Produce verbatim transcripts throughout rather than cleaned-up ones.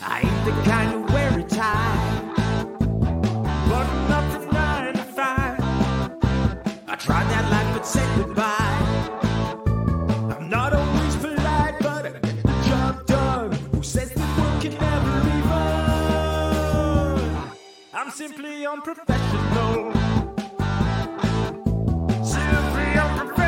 I ain't the kind to wear a tie. Button up from nine to five. I tried that life but said goodbye. I'm not always polite, but I get the job done. Who says the work can never be fun? I'm simply unprofessional. Simply unprofessional.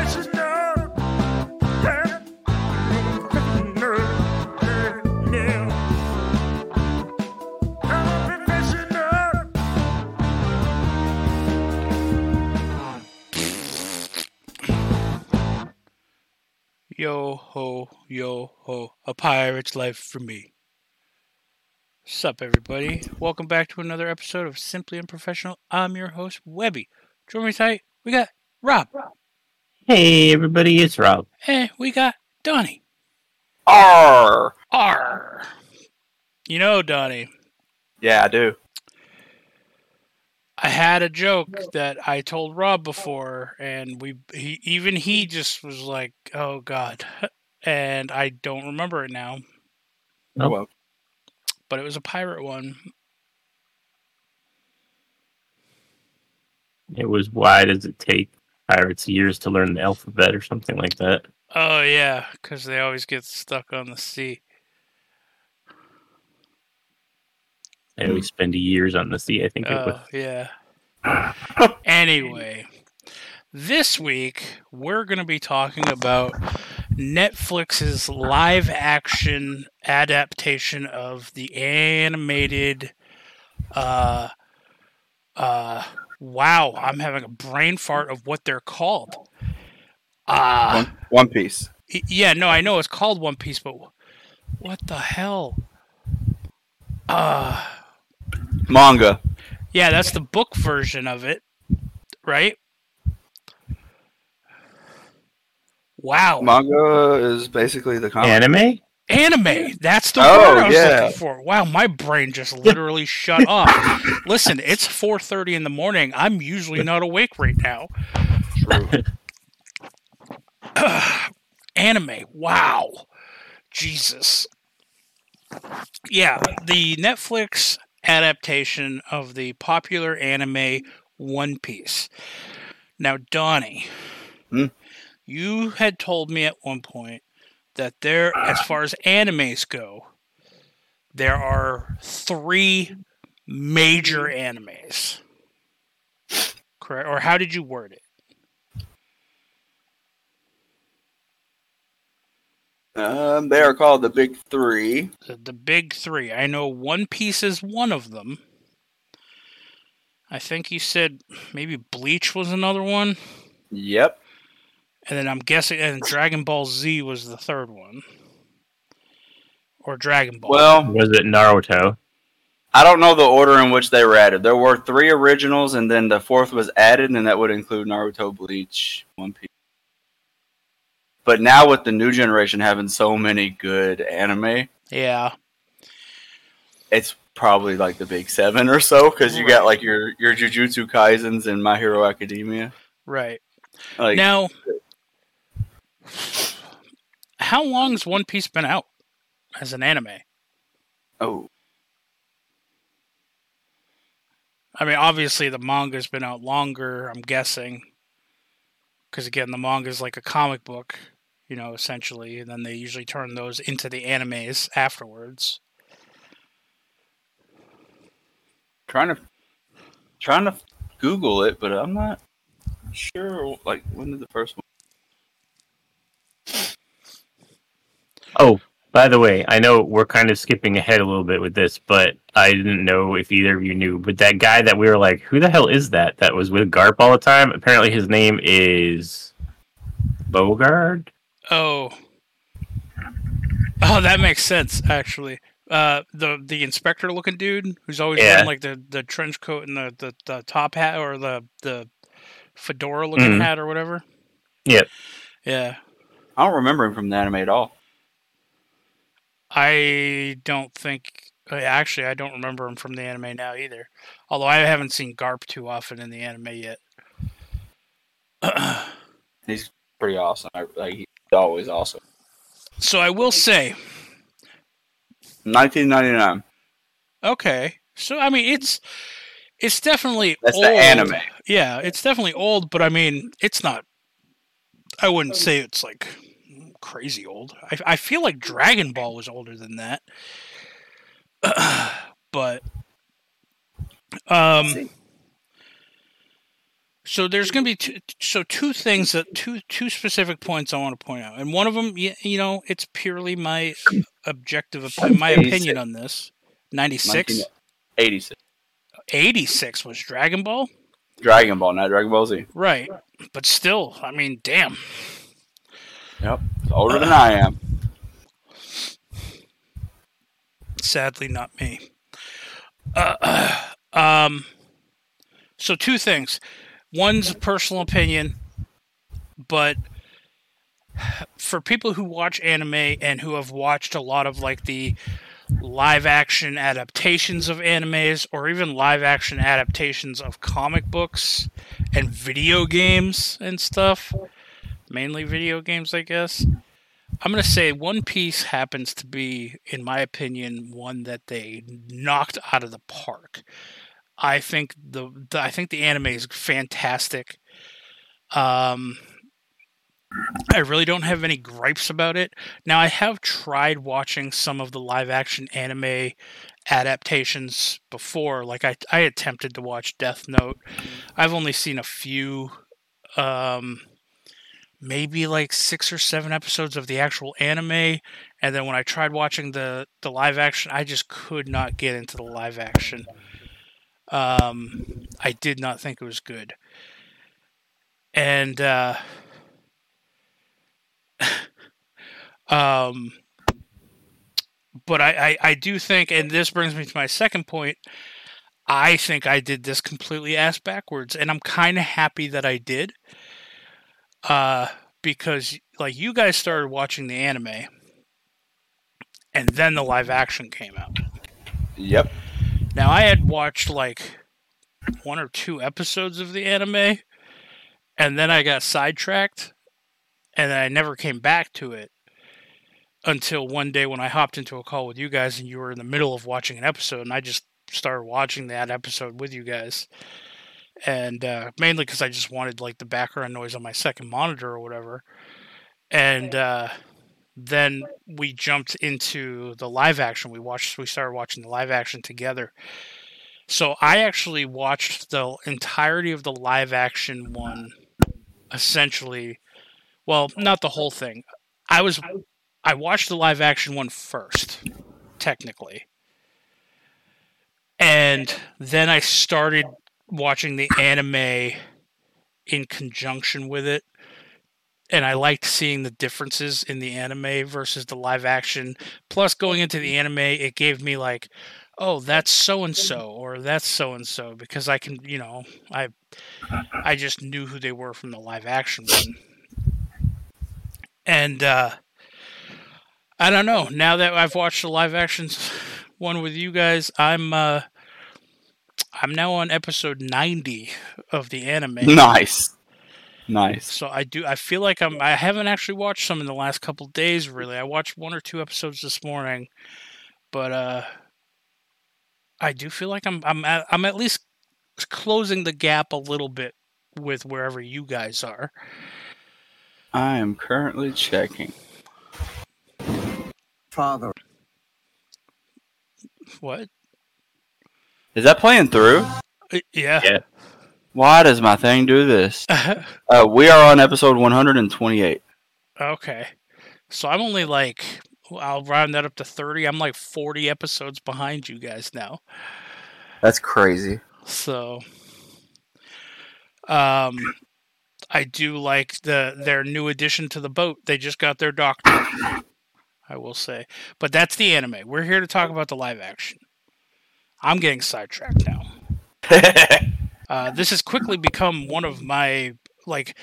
Yo ho, yo ho, a pirate's life for me. Sup everybody, welcome back to another episode of Simply Unprofessional. I'm your host, Webby. Join me tonight, we got Rob. Hey everybody, it's Rob. And we got Donnie. Arr! Arr! You know Donnie. Yeah, I do. I had a joke that I told Rob before, and we he, even he just was like, oh, God. And I don't remember it now. Oh, well. But it was a pirate one. It was, why does it take pirates years to learn the alphabet or something like that? Oh, yeah, because they always get stuck on the sea. And we spend years on the sea, I think it was. Oh, yeah. Anyway, this week, we're going to be talking about Netflix's live-action adaptation of the animated... Uh, uh, wow, I'm having a brain fart of what they're called. Uh, One, One Piece. Yeah, no, I know it's called One Piece, but what the hell? Uh... Manga. Yeah, that's the book version of it, right? Wow. Manga is basically the comic. Anime? Anime. That's the oh, word I was yeah. looking for. Wow, my brain just literally shut off. Listen, it's four thirty in the morning. I'm usually not awake right now. True. uh, anime. Wow. Jesus. Yeah, the Netflix adaptation of the popular anime One Piece. Now, Donnie, hmm? you had told me at one point that there, as far as animes go, there are three major animes. Correct? Or how did you word it? Um, they are called the Big Three. The, the Big Three. I know One Piece is one of them. I think you said maybe Bleach was another one. Yep. And then I'm guessing and Dragon Ball Z was the third one. Or Dragon Ball. Well, was it Naruto? I don't know the order in which they were added. There were three originals, and then the fourth was added, and that would include Naruto, Bleach, One Piece. But now with the new generation having so many good anime, yeah, it's probably like the big seven or so, because you right. got like your, your Jujutsu Kaisens and My Hero Academia. Right. Like, now, how long's One Piece been out as an anime? Oh. I mean, obviously the manga's been out longer, I'm guessing. Because again, the manga is like a comic book, you know, essentially, and then they usually turn those into the animes afterwards. Trying to, trying to Google it, but I'm not sure. Like, when did the first one? Oh, by the way, I know we're kind of skipping ahead a little bit with this, but I didn't know if either of you knew, but that guy that we were like, who the hell is that? That was with Garp all the time. Apparently his name is Bogard. Oh. Oh, that makes sense, actually. Uh, the the inspector looking dude who's always yeah. wearing like the, the trench coat and the, the, the top hat or the, the fedora looking mm. hat or whatever. Yep. Yeah. I don't remember him from the anime at all. I don't think... Actually, I don't remember him from the anime now either. Although I haven't seen Garp too often in the anime yet. He's pretty awesome. Like, he's always awesome. So I will say, nineteen ninety-nine. Okay. So, I mean, it's it's definitely That's old. That's the anime. Yeah, it's definitely old, but I mean, it's not... I wouldn't say it's, like, crazy old. I, I feel like Dragon Ball was older than that. Uh, but... Um... So there's going to be two, so two things that two two specific points I want to point out, and one of them, you, you know, it's purely my objective, my opinion on this. ninety-six, eighty-six, eighty-six was Dragon Ball. Dragon Ball, not Dragon Ball Z. Right, but still, I mean, damn. Yep, it's older uh, than I am. Sadly, not me. Uh, um. So two things. One's a personal opinion, but for people who watch anime and who have watched a lot of like the live-action adaptations of animes or even live-action adaptations of comic books and video games and stuff, mainly video games, I guess, I'm going to say One Piece happens to be, in my opinion, one that they knocked out of the park. I think the, the I think the anime is fantastic. Um, I really don't have any gripes about it. Now, I have tried watching some of the live-action anime adaptations before. Like, I, I attempted to watch Death Note. I've only seen a few, um, maybe like six or seven episodes of the actual anime. And then when I tried watching the, the live-action, I just could not get into the live-action. Um, I did not think it was good. And, uh, um, but I, I, I do think, and this brings me to my second point, I think I did this completely ass backwards, and I'm kind of happy that I did, uh, because, like, you guys started watching the anime, and then the live action came out. Yep. Now, I had watched, like, one or two episodes of the anime, and then I got sidetracked, and I never came back to it until one day when I hopped into a call with you guys, and you were in the middle of watching an episode, and I just started watching that episode with you guys, and uh, mainly because I just wanted, like, the background noise on my second monitor or whatever, and... Uh, Then we jumped into the live action. We watched. We started watching the live action together. So I actually watched the entirety of the live action one, essentially. Well, not the whole thing. I was. I watched the live action one first, technically, and then I started watching the anime in conjunction with it. And I liked seeing the differences in the anime versus the live action. Plus, going into the anime, it gave me like, oh, that's so-and-so or that's so-and-so. Because I can, you know, I I just knew who they were from the live action one. And uh, I don't know. Now that I've watched the live action one with you guys, I'm, uh, I'm now on episode ninety of the anime. Nice. Nice. So I do. I feel like I'm. I haven't actually watched some in the last couple of days. Really, I watched one or two episodes this morning, but uh, I do feel like I'm. I'm. At, I'm at least closing the gap a little bit with wherever you guys are. I am currently checking. Father. What? Is that playing through? Yeah. Yeah. Why does my thing do this? uh, we are on episode one hundred twenty-eight. Okay. So I'm only like, I'll round that up to thirty. I'm like forty episodes behind you guys now. That's crazy. So, um, I do like the their new addition to the boat. They just got their doctor, I will say. But that's the anime. We're here to talk about the live action. I'm getting sidetracked now. Uh, this has quickly become one of my like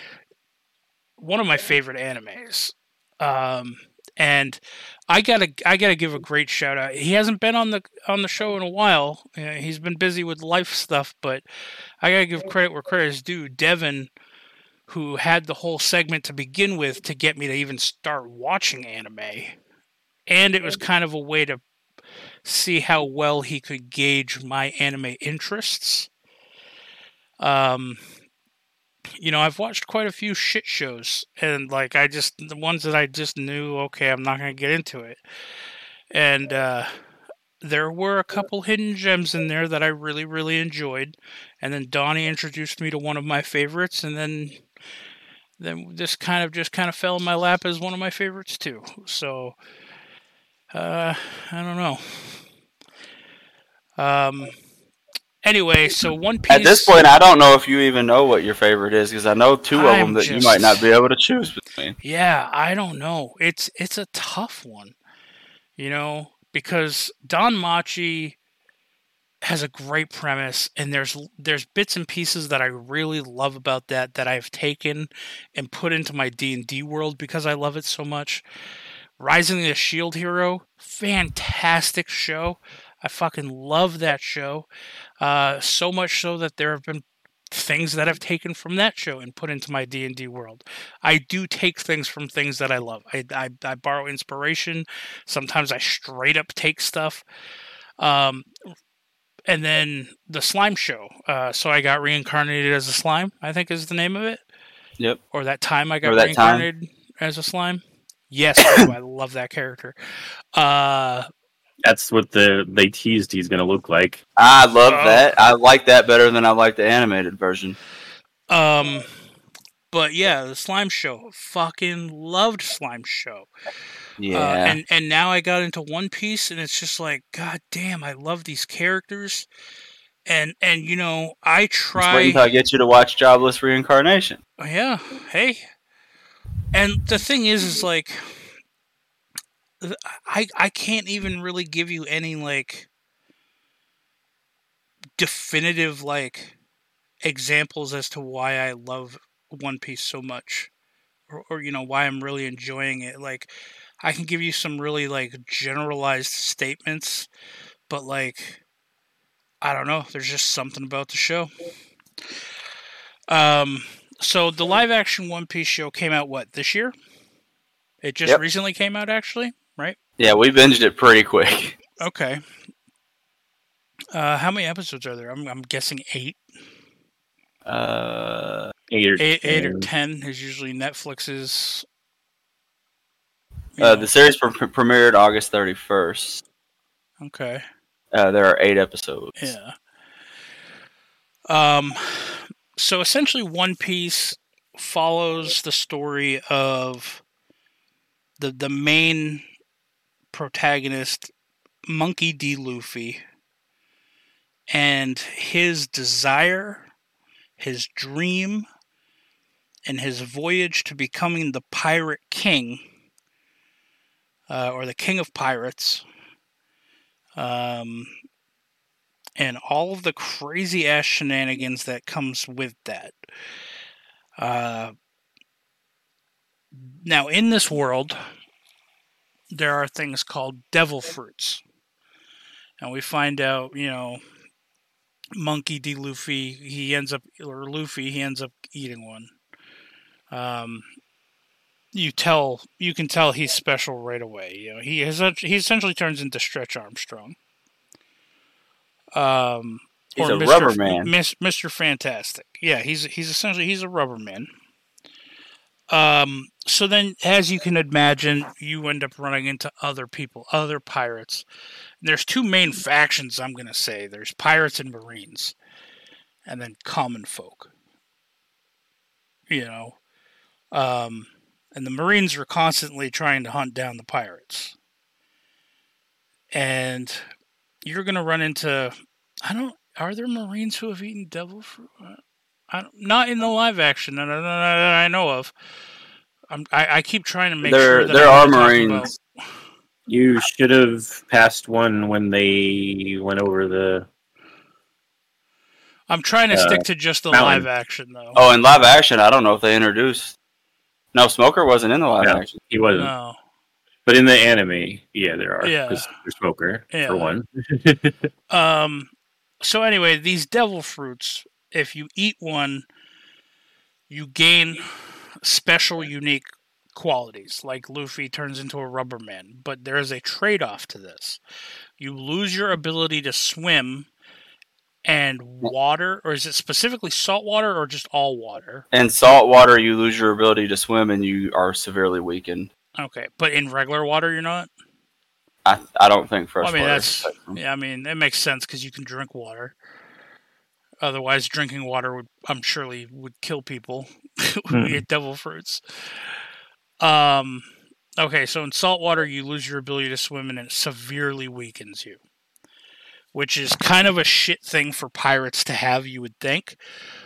one of my favorite animes, um, and I gotta I gotta give a great shout out. He hasn't been on the on the show in a while. You know, he's been busy with life stuff, but I gotta give credit where credit is due. Devin, who had the whole segment to begin with to get me to even start watching anime, and it was kind of a way to see how well he could gauge my anime interests. Um, you know, I've watched quite a few shit shows, and like I just the ones that I just knew, okay, I'm not gonna get into it. And uh, there were a couple hidden gems in there that I really, really enjoyed. And then Donnie introduced me to one of my favorites, and then then this kind of just kind of fell in my lap as one of my favorites too. So uh, I don't know. Um. Anyway, so One Piece... At this point, I don't know if you even know what your favorite is, because I know two I'm of them that just... you might not be able to choose between. Yeah, I don't know. It's it's a tough one, you know, because DanMachi has a great premise, and there's there's bits and pieces that I really love about that that I've taken and put into my D and D world because I love it so much. Rising of the Shield Hero, fantastic show. I fucking love that show, uh, so much so that there have been things that I've taken from that show and put into my D and D world. I do take things from things that I love. I, I, I borrow inspiration. Sometimes I straight up take stuff. Um, and then the slime show. Uh, so I Got Reincarnated as a Slime, I think is the name of it. Yep. Or That Time I Got Reincarnated time. as a Slime. Yes, oh, I love that character. Uh... That's what the they teased he's going to look like. I love uh, that. I like that better than I like the animated version. Um, but yeah, the slime show. Fucking loved slime show. Yeah. Uh, and, and now I got into One Piece, and it's just like, God damn, I love these characters. And, and you know, I try... Just wait until I get you to watch Jobless Reincarnation. Yeah, hey. And the thing is, is like... I, I can't even really give you any, like, definitive, like, examples as to why I love One Piece so much. Or, or, you know, why I'm really enjoying it. Like, I can give you some really, like, generalized statements. But, like, I don't know. There's just something about the show. Um, so, the live-action One Piece show came out, what, this year? It just yep. recently came out, actually? Right? Yeah, we binged it pretty quick. Okay. Uh, how many episodes are there? I'm, I'm guessing eight. Uh, eight or eight, ten. Eight or ten is usually Netflix's. Uh, the series pre- premiered August thirty-first. Okay. Uh, there are eight episodes. Yeah. Um. So essentially, One Piece follows the story of the the main protagonist, Monkey D. Luffy, and his desire, his dream, and his voyage to becoming the pirate king, uh, or the king of pirates, um, and all of the crazy-ass shenanigans that comes with that. Uh, now, in this world, there are things called devil fruits. And we find out, you know, Monkey D. Luffy, he ends up, or Luffy, he ends up eating one. Um, you tell, you can tell he's special right away. You know, he has, he essentially turns into Stretch Armstrong. Um, he's or a Mister rubber man. Mister Fantastic. Yeah, he's, he's essentially, he's a rubber man. Um, so then, as you can imagine, you end up running into other people, other pirates. And there's two main factions, I'm going to say. There's pirates and marines. And then common folk. You know. Um, and the marines were constantly trying to hunt down the pirates. And you're going to run into... I don't... Are there marines who have eaten devil fruit? I don't, not in the live action that I, I know of. I'm, I, I keep trying to make there, sure that there I are marines. About... You should have passed one when they went over the. I'm trying to uh, stick to just the mountain. Live action though. Oh, in live action, I don't know if they introduced. No, Smoker wasn't in the live no, action. He wasn't. No. But in the anime, yeah, there are. Yeah, there's Smoker yeah. for one. um. So anyway, these devil fruits. If you eat one, you gain special, unique qualities, like Luffy turns into a rubber man, but there is a trade-off to this. You lose your ability to swim and water, or is it specifically salt water or just all water? In salt water, you lose your ability to swim and you are severely weakened. Okay, but in regular water, you're not? I I don't think fresh well, I mean, water. That's, yeah, I mean, that makes sense because you can drink water. Otherwise, drinking water would, I'm surely, would kill people. We get devil fruits. Um, okay, so in salt water, you lose your ability to swim and it severely weakens you, which is kind of a shit thing for pirates to have, you would think.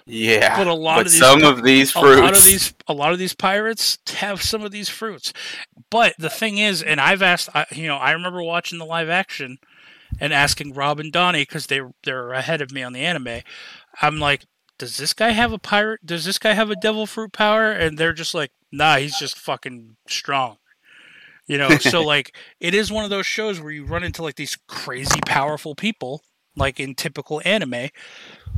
Yeah, but a lot but of these, some of these fruits, a lot of these, a lot of these pirates have some of these fruits. But the thing is, and I've asked, I, you know, I remember watching the live action and asking Rob and Donnie because they they're ahead of me on the anime. I'm like, does this guy have a pirate? Does this guy have a devil fruit power? And they're just like, nah, he's just fucking strong. You know, so like it is one of those shows where you run into like these crazy powerful people, like in typical anime,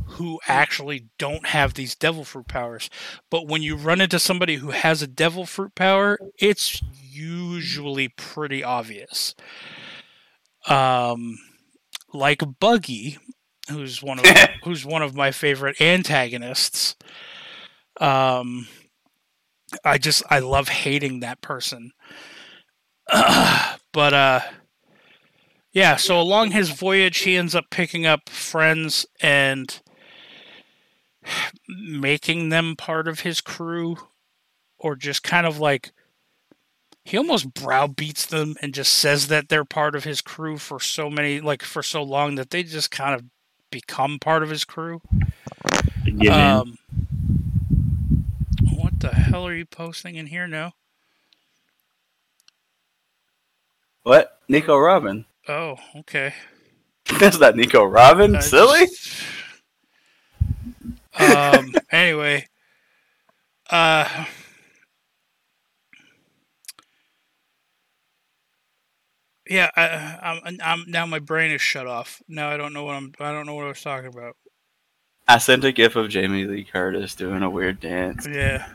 who actually don't have these devil fruit powers. But when you run into somebody who has a devil fruit power, it's usually pretty obvious. Um, like Buggy, who's one of who's one of my favorite antagonists. Um, I just I love hating that person. Uh, but, uh, yeah, so along his voyage, he ends up picking up friends and making them part of his crew, or just kind of like, he almost browbeats them and just says that they're part of his crew for so many, like, for so long that they just kind of become part of his crew. Yeah, um, what the hell are you posting in here now? What? Nico Robin. Oh, okay. That's not Nico Robin? I Silly? Just... Um, anyway. Uh... Yeah, I, I'm, I'm, now my brain is shut off. Now I don't know what I'm, I don't know what I was talking about. I sent a gif of Jamie Lee Curtis doing a weird dance. Yeah.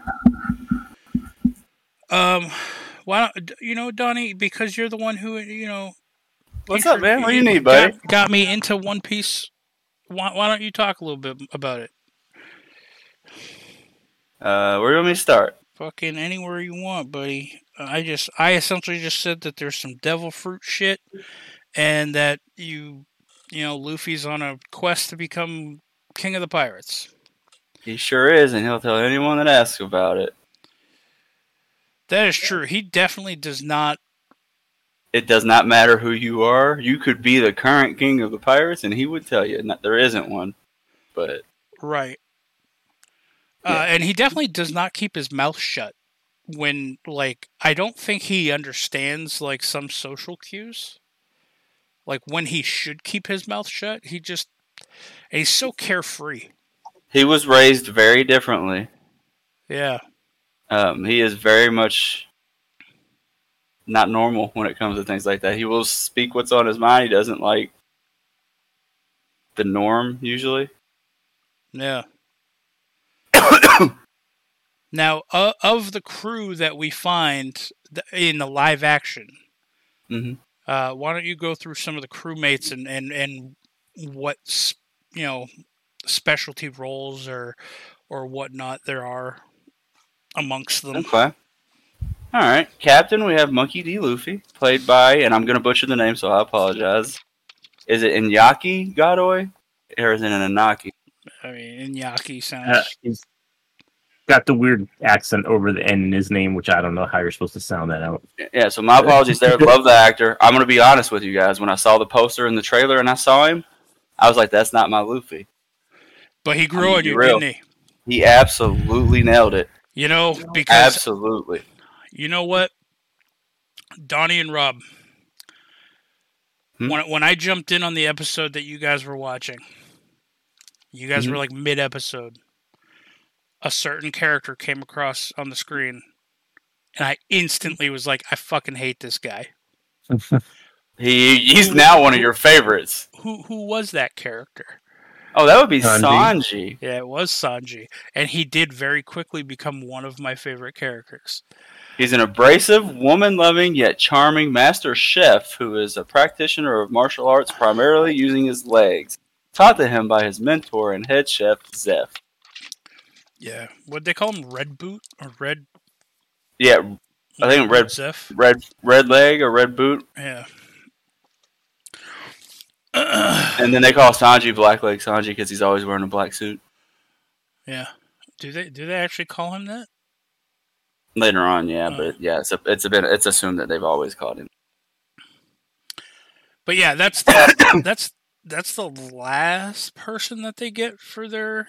Um... Why don't you know, Donnie? Because you're the one who you know. What's up, man? What do you need, buddy? Got, got me into One Piece. Why, why don't you talk a little bit about it? Uh, where do you want me to start? Fucking anywhere you want, buddy. I just, I essentially just said that there's some devil fruit shit, and that you, you know, Luffy's on a quest to become king of the pirates. He sure is, and he'll tell anyone that asks about it. That is true. He definitely does not... It does not matter who you are. You could be the current king of the pirates, and he would tell you. Not, there isn't one, but... Right. Yeah. Uh, and he definitely does not keep his mouth shut when, like... I don't think he understands, like, some social cues. Like, when he should keep his mouth shut, he just... He's so carefree. He was raised very differently. Yeah. Um, he is very much not normal when it comes to things like that. He will speak what's on his mind. He doesn't like the norm, usually. Yeah. Now, uh, of the crew that we find in the live action, mm-hmm. uh, why don't you go through some of the crewmates and, and, and what, you know, specialty roles or, or whatnot there are amongst them. Okay. Alright. Captain, we have Monkey D. Luffy, played by, and I'm going to butcher the name, so I apologize. Is it Iñaki Godoy? Or is it Inaki? I mean, Iñaki sounds... Uh, he's got the weird accent over the end in his name, which I don't know how you're supposed to sound that out. Yeah, so my apologies there. Love the actor. I'm going to be honest with you guys. When I saw the poster in the trailer and I saw him, I was like, that's not my Luffy. But he grew I mean, on you, real. Didn't he? He absolutely nailed it. You know, because... Absolutely. You know what? Donnie and Rob, hmm? when, when I jumped in on the episode that you guys were watching, you guys mm-hmm. were like mid-episode, a certain character came across on the screen, and I instantly was like, I fucking hate this guy. he He's now one of your favorites. Who Who was that character? Oh, that would be Sanji. Sanji. Yeah, it was Sanji. And he did very quickly become one of my favorite characters. He's an abrasive, woman-loving, yet charming master chef who is a practitioner of martial arts primarily using his legs, taught to him by his mentor and head chef, Zeff. Yeah. What'd they call him? Red Boot? Or Red... Yeah. I think Red... Zeff? Red, red Leg or Red Boot. Yeah. And then they call Sanji Blackleg Sanji because he's always wearing a black suit. Yeah. Do they do they actually call him that? Later on, yeah, oh. but yeah, it's a, it's a bit it's assumed that they've always called him. But yeah, that's the, that's that's the last person that they get for their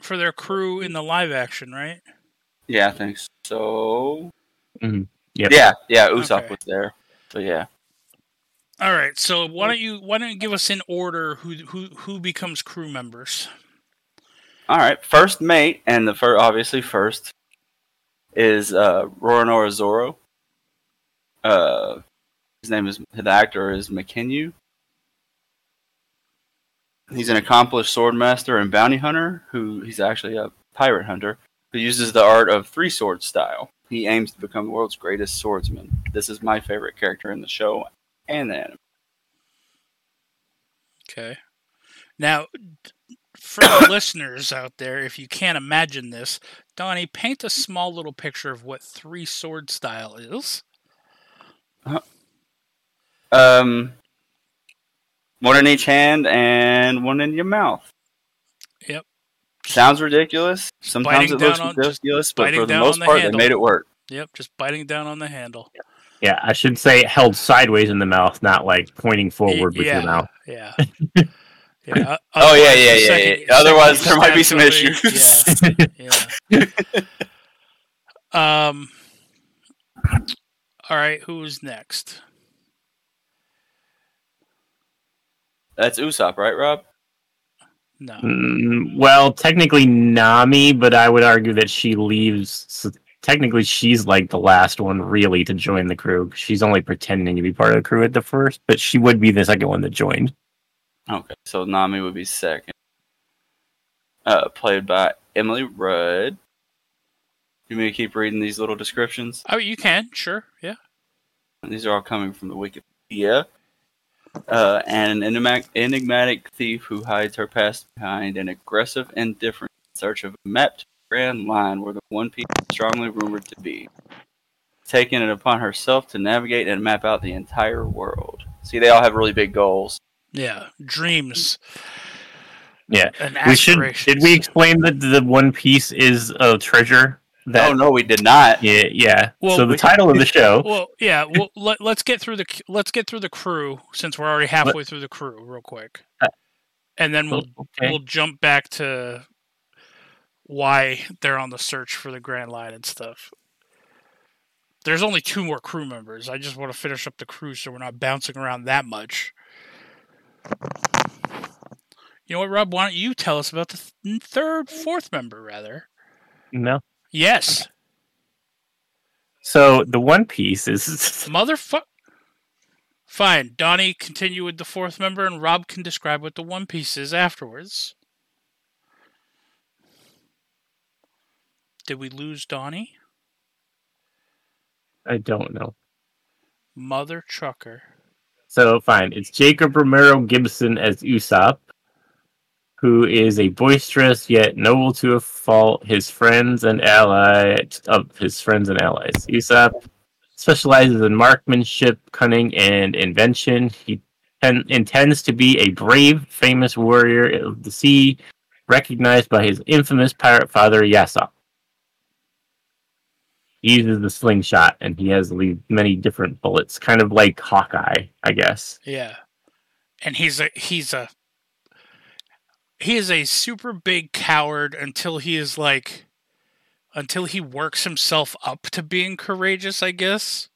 for their crew in the live action, right? Yeah, I think so. Mm-hmm. Yep. Yeah, yeah, Usopp okay. was there. So yeah. All right. So why don't you why don't you give us in order who who who becomes crew members? All right. First mate, and the first, obviously first is uh, Roronoa Zoro. Uh, his name is the actor is McKinyu. He's an accomplished swordmaster and bounty hunter who he's actually a pirate hunter who uses the art of three sword style. He aims to become the world's greatest swordsman. This is my favorite character in the show and the anime. Okay. Now, for the listeners out there, if you can't imagine this, Donnie, paint a small little picture of what three sword style is. Uh, um, one in each hand and one in your mouth. Yep. Sounds ridiculous. Sometimes it looks on, ridiculous, but for the most part, handle. They made it work. Yep, just biting down on the handle. Yeah, I should say held sideways in the mouth, not like pointing forward with yeah, your mouth. Yeah. yeah. yeah. Oh, yeah, yeah, yeah, second, yeah. Otherwise, there might be some issues. Yeah. yeah. um. All right, who's next? That's Usopp, right, Rob? No. Mm, well, technically Nami, but I would argue that she leaves. So technically, she's like the last one really to join the crew. She's only pretending to be part of the crew at the first, but she would be the second one that joined. Okay, so Nami would be second. Uh, played by Emily Rudd. You may keep reading these little descriptions. Oh, you can, sure, yeah. These are all coming from the Wikipedia. Uh, and an enigmatic thief who hides her past behind an aggressive indifference in search of a map to the Grand Line where the One Piece is strongly rumored to be. Taking it upon herself to navigate and map out the entire world. See, they all have really big goals. Yeah, dreams. Yeah. And we should, did we explain that the One Piece is a treasure? That, oh, no, we did not. Yeah, yeah. Well, so the we, title of the show. Well, yeah. Well, let, let's get through the let's get through the crew since we're already halfway let, through the crew, real quick, and then we'll okay. we'll jump back to why they're on the search for the Grand Line and stuff. There's only two more crew members. I just want to finish up the crew so we're not bouncing around that much. You know what, Rob? Why don't you tell us about the th- third, fourth member, rather? No. Yes. So the One Piece is motherfucker. Fine, Donnie continue with the fourth member, and Rob can describe what the One Piece is afterwards. Did we lose Donnie? I don't know. Mother trucker. So fine, it's Jacob Romero Gibson as Usopp, who is a boisterous yet noble to a fault, his friends and allies of his friends and allies. Usopp specializes in marksmanship, cunning, and invention. He ten- intends to be a brave, famous warrior of the sea, recognized by his infamous pirate father Yasop. He uses the slingshot, and he has many different bullets, kind of like Hawkeye, I guess. Yeah, and he's a he's a. He is a super big coward until he is like, until he works himself up to being courageous, I guess.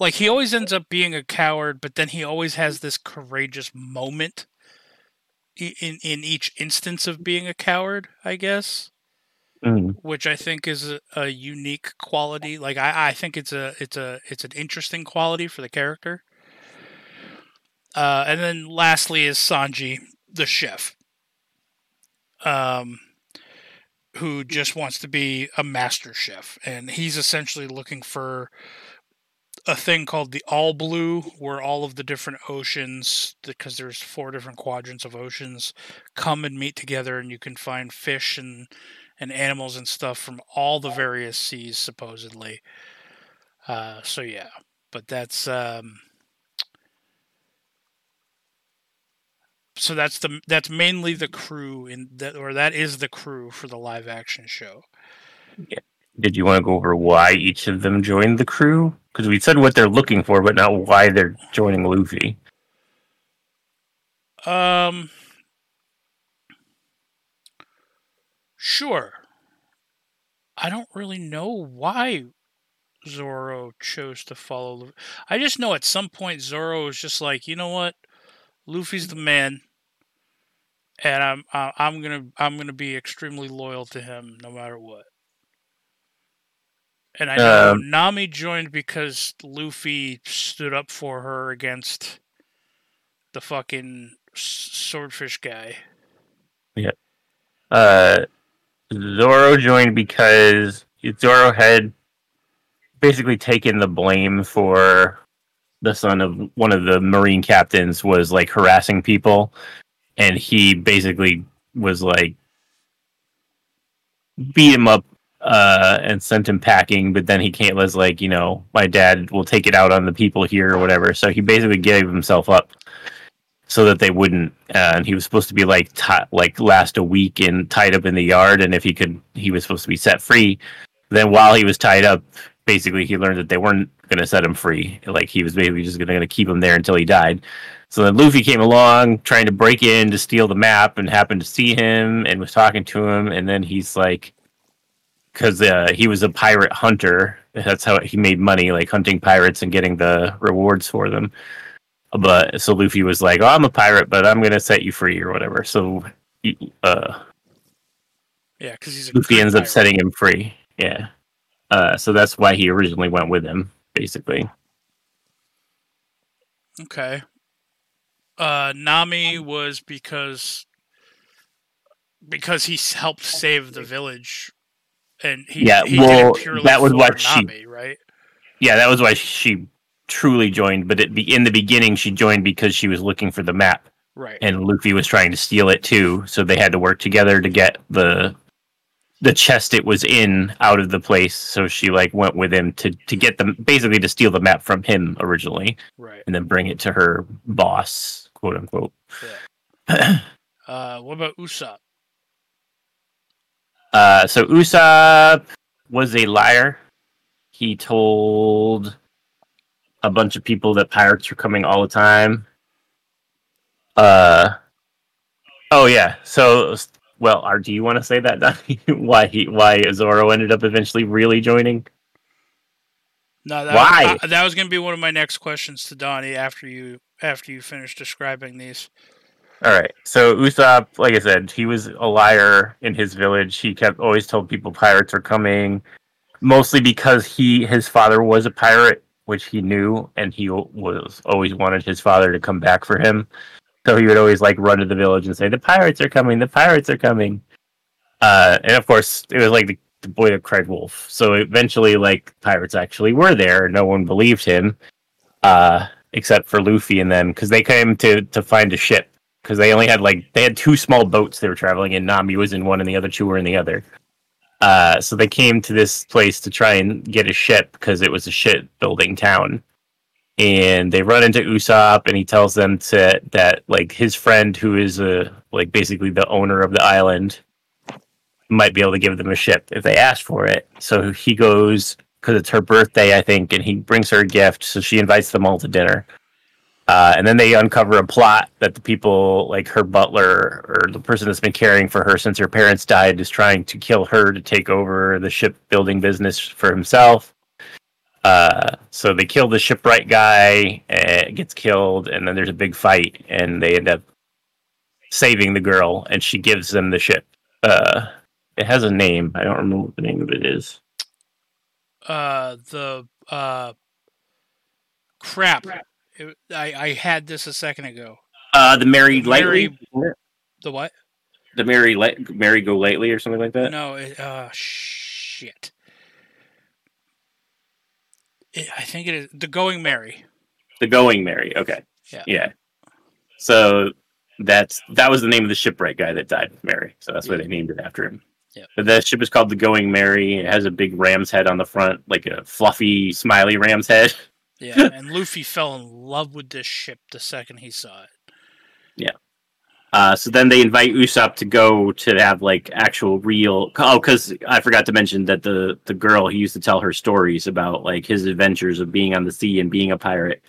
Like, he always ends up being a coward, but then he always has this courageous moment in, in each instance of being a coward, I guess. Mm. Which I think is a, a unique quality. Like, I, I think it's a, it's a, it's an interesting quality for the character. Uh, and then lastly is Sanji, the chef. Um, who just wants to be a master chef, and he's essentially looking for a thing called the All Blue, where all of the different oceans, because there's four different quadrants of oceans, come and meet together, and you can find fish and and animals and stuff from all the various seas, supposedly. Uh, so yeah, but that's um, so that's the that's mainly the crew in that, or that is the crew for the live action show. Yeah. Did you want to go over why each of them joined the crew? Because we said what they're looking for, but not why they're joining Luffy. Um, sure. I don't really know why Zoro chose to follow Luffy. I just know at some point Zoro was just like, you know what, Luffy's the man, and I'm I'm gonna I'm gonna be extremely loyal to him no matter what. And I know um, Nami joined because Luffy stood up for her against the fucking swordfish guy. Yeah. Uh, Zoro joined because Zoro had basically taken the blame for the son of one of the Marine captains was like harassing people. And he basically was like beat him up. Uh, and sent him packing, but then he can't, was like, you know, my dad will take it out on the people here or whatever. So he basically gave himself up so that they wouldn't. Uh, and he was supposed to be like, t- like last a week and tied up in the yard. And if he could, he was supposed to be set free. Then while he was tied up, basically he learned that they weren't going to set him free. Like he was basically just going to keep him there until he died. So then Luffy came along trying to break in to steal the map and happened to see him and was talking to him. And then he's like, because uh, he was a pirate hunter. That's how he made money, like hunting pirates and getting the rewards for them. But so Luffy was like, oh, I'm a pirate, but I'm going to set you free or whatever. So uh, yeah, cause he's a Luffy ends pirate. Up setting him free. Yeah. Uh, so that's why he originally went with him, basically. Okay. Uh, Nami was because because he helped save the village. And he, yeah, he well, did it purely that was for she, Nami, right? Yeah, that was why she truly joined. But it, in the beginning, she joined because she was looking for the map. Right. And Luffy was trying to steal it, too. So they had to work together to get the the chest it was in out of the place. So she like went with him to, to get them, basically to steal the map from him originally. Right. And then bring it to her boss, quote unquote. Yeah. uh, what about Usopp? Uh, so Usopp was a liar. He told a bunch of people that pirates were coming all the time. Uh, oh yeah. So, well, are, do you want to say that, Donnie? why he, why Zoro ended up eventually really joining? No, that why? Was, uh, that was going to be one of my next questions to Donnie after you after you finish describing these. All right, so Usopp, like I said, he was a liar in his village. He kept always told people pirates are coming, mostly because he his father was a pirate, which he knew, and he was always wanted his father to come back for him. So he would always like run to the village and say, "The pirates are coming! The pirates are coming!" Uh, and of course, it was like the, the boy that cried wolf. So eventually, like pirates actually were there. No one believed him, uh, except for Luffy and them, because they came to to find a ship. Because they only had, like, they had two small boats they were traveling in. Nami was in one and the other two were in the other. Uh, so they came to this place to try and get a ship because it was a shipbuilding town. And they run into Usopp and he tells them to that, like, his friend who is, a, like, basically the owner of the island might be able to give them a ship if they ask for it. So he goes, because it's her birthday, I think, and he brings her a gift. So she invites them all to dinner. Uh, and then they uncover a plot that the people, like her butler or the person that's been caring for her since her parents died, is trying to kill her to take over the shipbuilding business for himself. Uh, so they kill the shipwright guy, and it gets killed, and then there's a big fight, and they end up saving the girl, and she gives them the ship. Uh, it has a name. I don't remember what the name of it is. Uh, the uh, crap. crap. It, I, I had this a second ago. Uh, the Mary Lightly? The what? The Merry Le- Merry Go Lately or something like that? No, it, uh, shit. It, I think it is The Going Merry. The Going Merry, okay. Yeah. Yeah. So that's that was the name of the shipwright guy that died with Merry. So that's why yeah. they named it after him. Yep. But the ship is called the Going Merry. It has a big ram's head on the front, like a fluffy, smiley ram's head. Yeah, and Luffy fell in love with this ship the second he saw it. Yeah. Uh, so then they invite Usopp to go to have, like, actual real... Oh, because I forgot to mention that the, the girl, he used to tell her stories about, like, his adventures of being on the sea and being a pirate.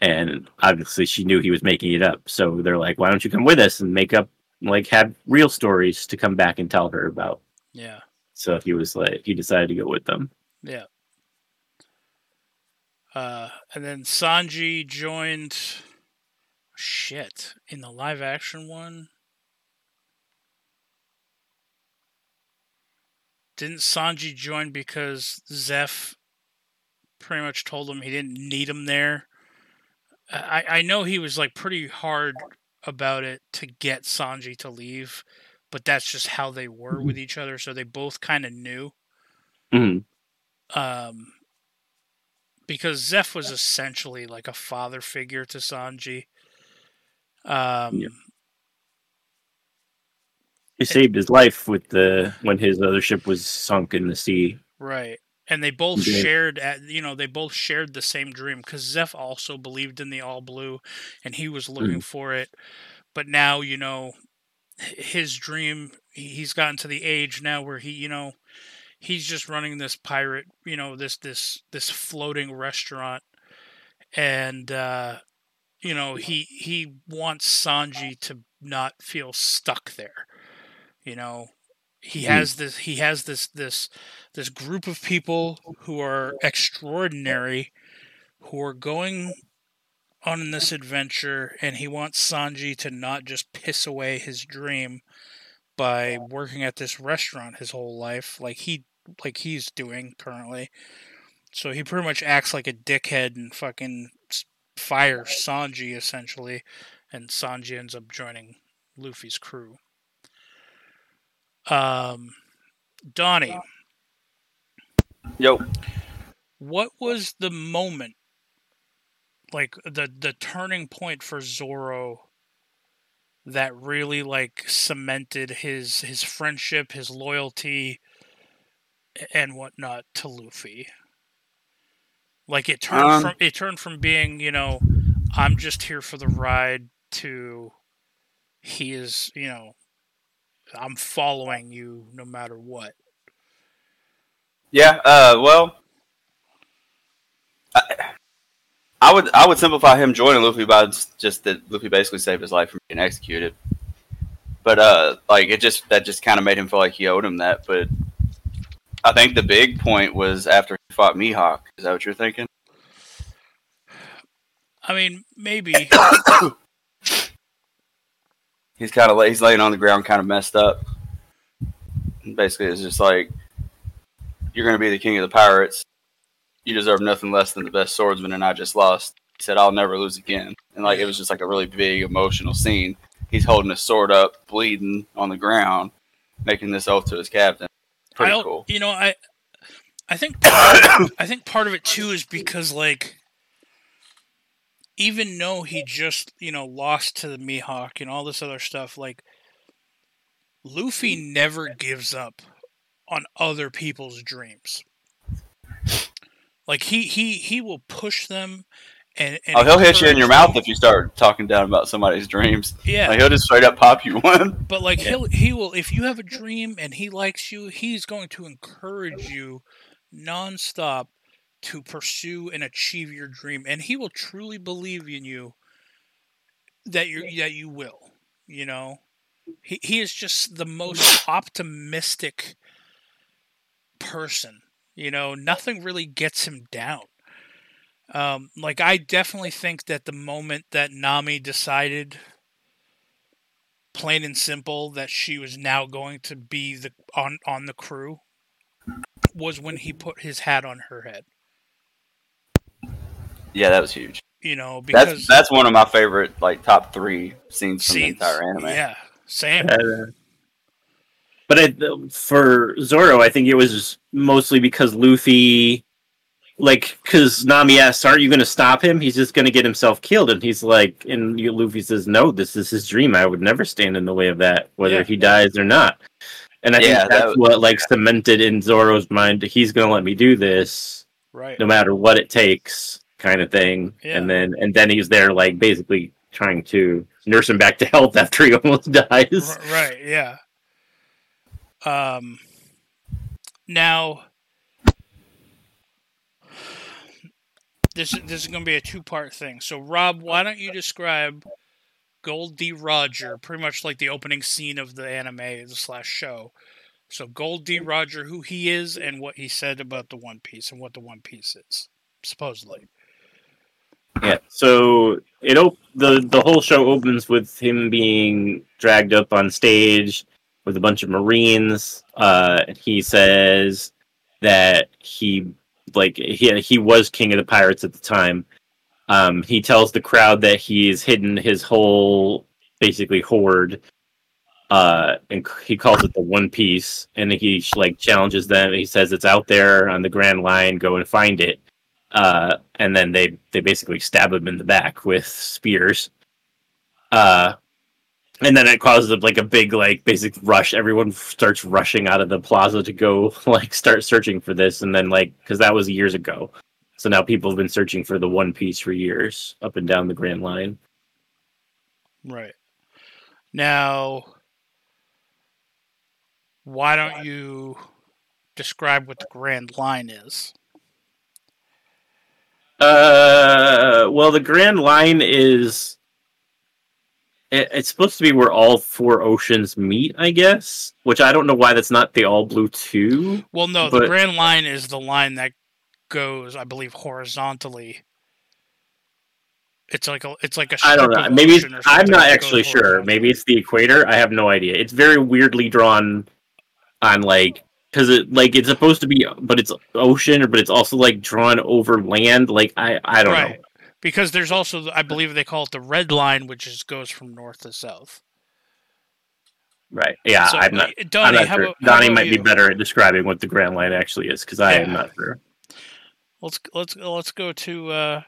And obviously she knew he was making it up. So they're like, why don't you come with us and make up like have real stories to come back and tell her about. Yeah. So he was like, he decided to go with them. Yeah. Uh, and then Sanji joined shit in the live action one. Didn't Sanji join because Zeff pretty much told him he didn't need him there? I, I know he was like pretty hard about it to get Sanji to leave, but that's just how they were with each other. So they both kind of knew. Mm-hmm. Um, because Zeff was essentially like a father figure to Sanji. Um, yeah. He saved his life with the when his other ship was sunk in the sea. Right. And they both yeah. shared, at, you know, they both shared the same dream because Zeff also believed in the all blue, and he was looking mm. for it. But now, you know, his dream, he's gotten to the age now where he, you know, he's just running this pirate, you know, this this this floating restaurant, and uh, you know, he he wants Sanji to not feel stuck there, you know. He has this. He has this. This. This group of people who are extraordinary, who are going on this adventure, and he wants Sanji to not just piss away his dream by working at this restaurant his whole life, like he, like he's doing currently. So he pretty much acts like a dickhead and fucking fires Sanji essentially, and Sanji ends up joining Luffy's crew. Um, Donnie. Yo. What was the moment, like the the turning point for Zoro, that really like cemented his his friendship, his loyalty, and whatnot to Luffy? Like it turned um, from it turned from being, you know, I'm just here for the ride to he is, you know, I'm following you no matter what. Yeah, uh, well, I, I would I would simplify him joining Luffy by just that Luffy basically saved his life from being executed. But uh, like it just that just kind of made him feel like he owed him that. But I think the big point was after he fought Mihawk. Is that what you're thinking? I mean, maybe. He's kind of he's laying on the ground, kind of messed up. And basically, it's just like, you're going to be the king of the pirates. You deserve nothing less than the best swordsman, and I just lost. He said, "I'll never lose again." And like it was just like a really big emotional scene. He's holding his sword up, bleeding on the ground, making this oath to his captain. Pretty I'll, cool. You know, I, I think, part of, I think part of it too is because like, even though he just, you know, lost to the Mihawk and all this other stuff, like, Luffy never gives up on other people's dreams. Like, he he, he will push them. and, and Oh, he'll hit you in your mouth if you start talking down about somebody's dreams. Yeah. Like, he'll just straight up pop you one. But, like, he'll, he will, if you have a dream and he likes you, he's going to encourage you nonstop to pursue and achieve your dream, and he will truly believe in you that you that you will. You know, he he is just the most optimistic person. You know, nothing really gets him down. Um, like I definitely think that the moment that Nami decided, plain and simple, that she was now going to be the on on the crew, was when he put his hat on her head. Yeah, that was huge. You know, because that's, that's one of my favorite, like, top three scenes from scenes. the entire anime. Yeah, same. Uh, But I, for Zoro, I think it was mostly because Luffy, like, because Nami asks, aren't you going to stop him? He's just going to get himself killed. And he's like, and Luffy says, no, this is his dream. I would never stand in the way of that, whether yeah. he dies or not. And I yeah, think that's that was, what, like, yeah. cemented in Zoro's mind, he's going to let me do this, right? No matter what it takes, kind of thing. Yeah. And then and then he's there, like, basically trying to nurse him back to health after he almost dies. Right, yeah. Um, now this, this is going to be a two-part thing. So, Rob, why don't you describe Gold D. Roger, pretty much like the opening scene of the anime slash show. So, Gold D. Roger, who he is and what he said about the One Piece and what the One Piece is, supposedly. Yeah, so it op- the, the whole show opens with him being dragged up on stage with a bunch of Marines. Uh, he says that he like he he was king of the pirates at the time. Um, he tells the crowd that he's hidden his whole basically hoard, uh, and he calls it the One Piece. And he like challenges them. He says it's out there on the Grand Line. Go and find it. Uh, and then they they basically stab him in the back with spears. Uh. And then it causes like a big, like, basic rush. Everyone starts rushing out of the plaza to go, like, start searching for this. And then, like, because that was years ago. So now people have been searching for the One Piece for years up and down the Grand Line. Right. Now, why don't you describe what the Grand Line is? Uh, well, the Grand Line is... It's supposed to be where all four oceans meet, I guess. Which I don't know why that's not the All Blue two. Well, no, but... the Grand Line is the line that goes, I believe, horizontally. It's like a, it's like a. I don't know. Maybe I'm not actually sure. Maybe it's the equator. I have no idea. It's very weirdly drawn, on like because it like it's supposed to be, but it's ocean, but it's also like drawn over land. Like I, I don't right. know. Because there's also, I believe they call it the red line, which is, goes from north to south. Right. Yeah, so, I'm not, Donnie, I'm not sure. About, Donnie might you? be better at describing what the Grand Line actually is, because I yeah. am not sure. Let's let's let's go to uh,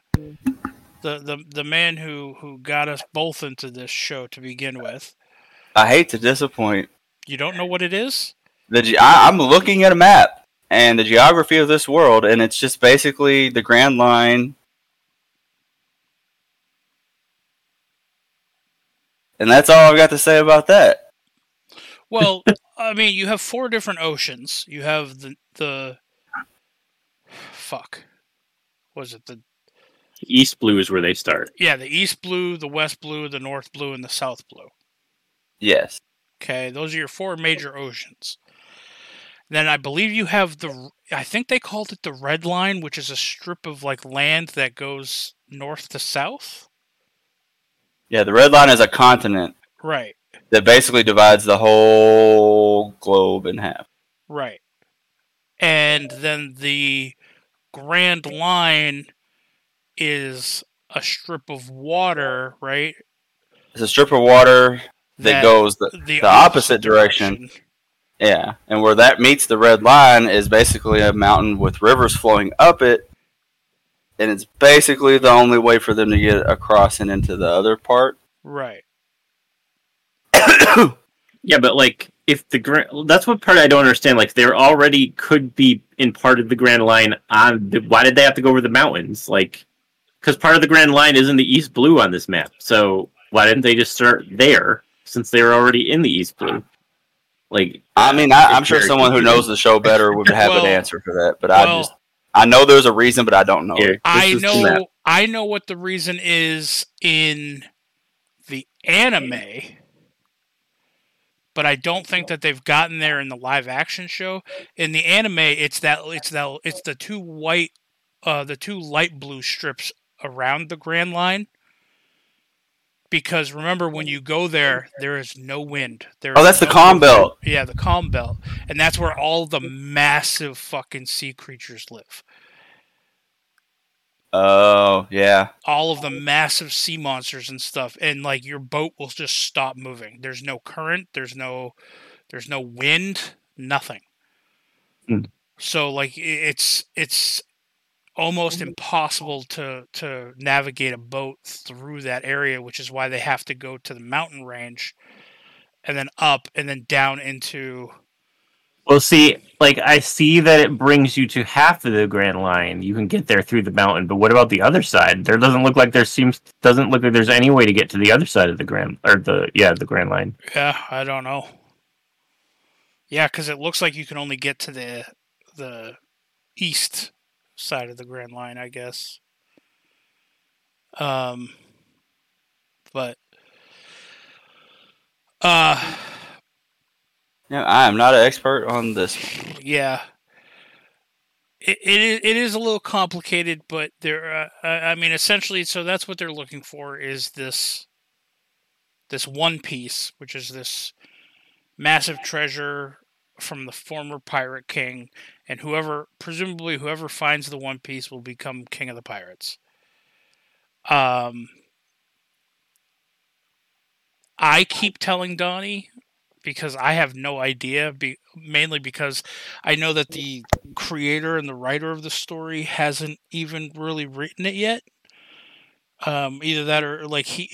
the, the the man who, who got us both into this show to begin with. I hate to disappoint. You don't know what it is? The ge- I, I'm looking at a map and the geography of this world, and it's just basically the Grand Line. And that's all I've got to say about that. Well, I mean, you have four different oceans. You have the... the fuck. Was it the... The East Blue is where they start. Yeah, the East Blue, the West Blue, the North Blue, and the South Blue. Yes. Okay, those are your four major oceans. Then I believe you have the... I think they called it the Red Line, which is a strip of, like, land that goes north to south. Yeah, the Red Line is a continent. Right. That basically divides the whole globe in half. Right. And then the Grand Line is a strip of water, right? It's a strip of water that, that goes the, the, the opposite direction. direction. Yeah. And where that meets the Red Line is basically a mountain with rivers flowing up it. And it's basically the only way for them to get across and into the other part. Right. Yeah, but, like, if the Grand... That's what part I don't understand. Like, they already could be in part of the Grand Line. On the, why did they have to go over the mountains? Like, because part of the Grand Line is in the East Blue on this map. So, why didn't they just start there, since they were already in the East Blue? Like, I mean, I, I'm sure someone who knows the show better would have well, an answer for that, but well, I just... I know there's a reason, but I don't know. Here, I know I know what the reason is in the anime, but I don't think that they've gotten there in the live action show. In the anime, it's that it's that it's the two white, uh, the two light blue strips around the Grand Line. Because remember, when you go there, there is no wind. There oh, that's no the calm wind. belt. Yeah, the calm belt. And that's where all the massive fucking sea creatures live. Oh, yeah. All of the massive sea monsters and stuff. And, like, your boat will just stop moving. There's no current. There's no There's no wind, nothing. Mm. So like it's it's almost impossible to to navigate a boat through that area, which is why they have to go to the mountain range and then up and then down into. Well, see, like I see that it brings you to half of the Grand Line. You can get there through the mountain, but what about the other side? There doesn't look like there seems doesn't look like there's any way to get to the other side of the Grand or the yeah the Grand Line. Yeah, I don't know. Yeah, because it looks like you can only get to the the east side of the Grand Line, I guess. Um, but uh. No, I am not an expert on this. Yeah, it it, it is a little complicated, but there. Uh, I mean, essentially, so that's what they're looking for is this this one piece, which is this massive treasure from the former pirate king, and whoever, presumably, whoever finds the one piece will become king of the pirates. Um, I keep telling Donnie, because I have no idea, be, mainly because I know that the creator and the writer of the story hasn't even really written it yet. Um, either that or, like, he,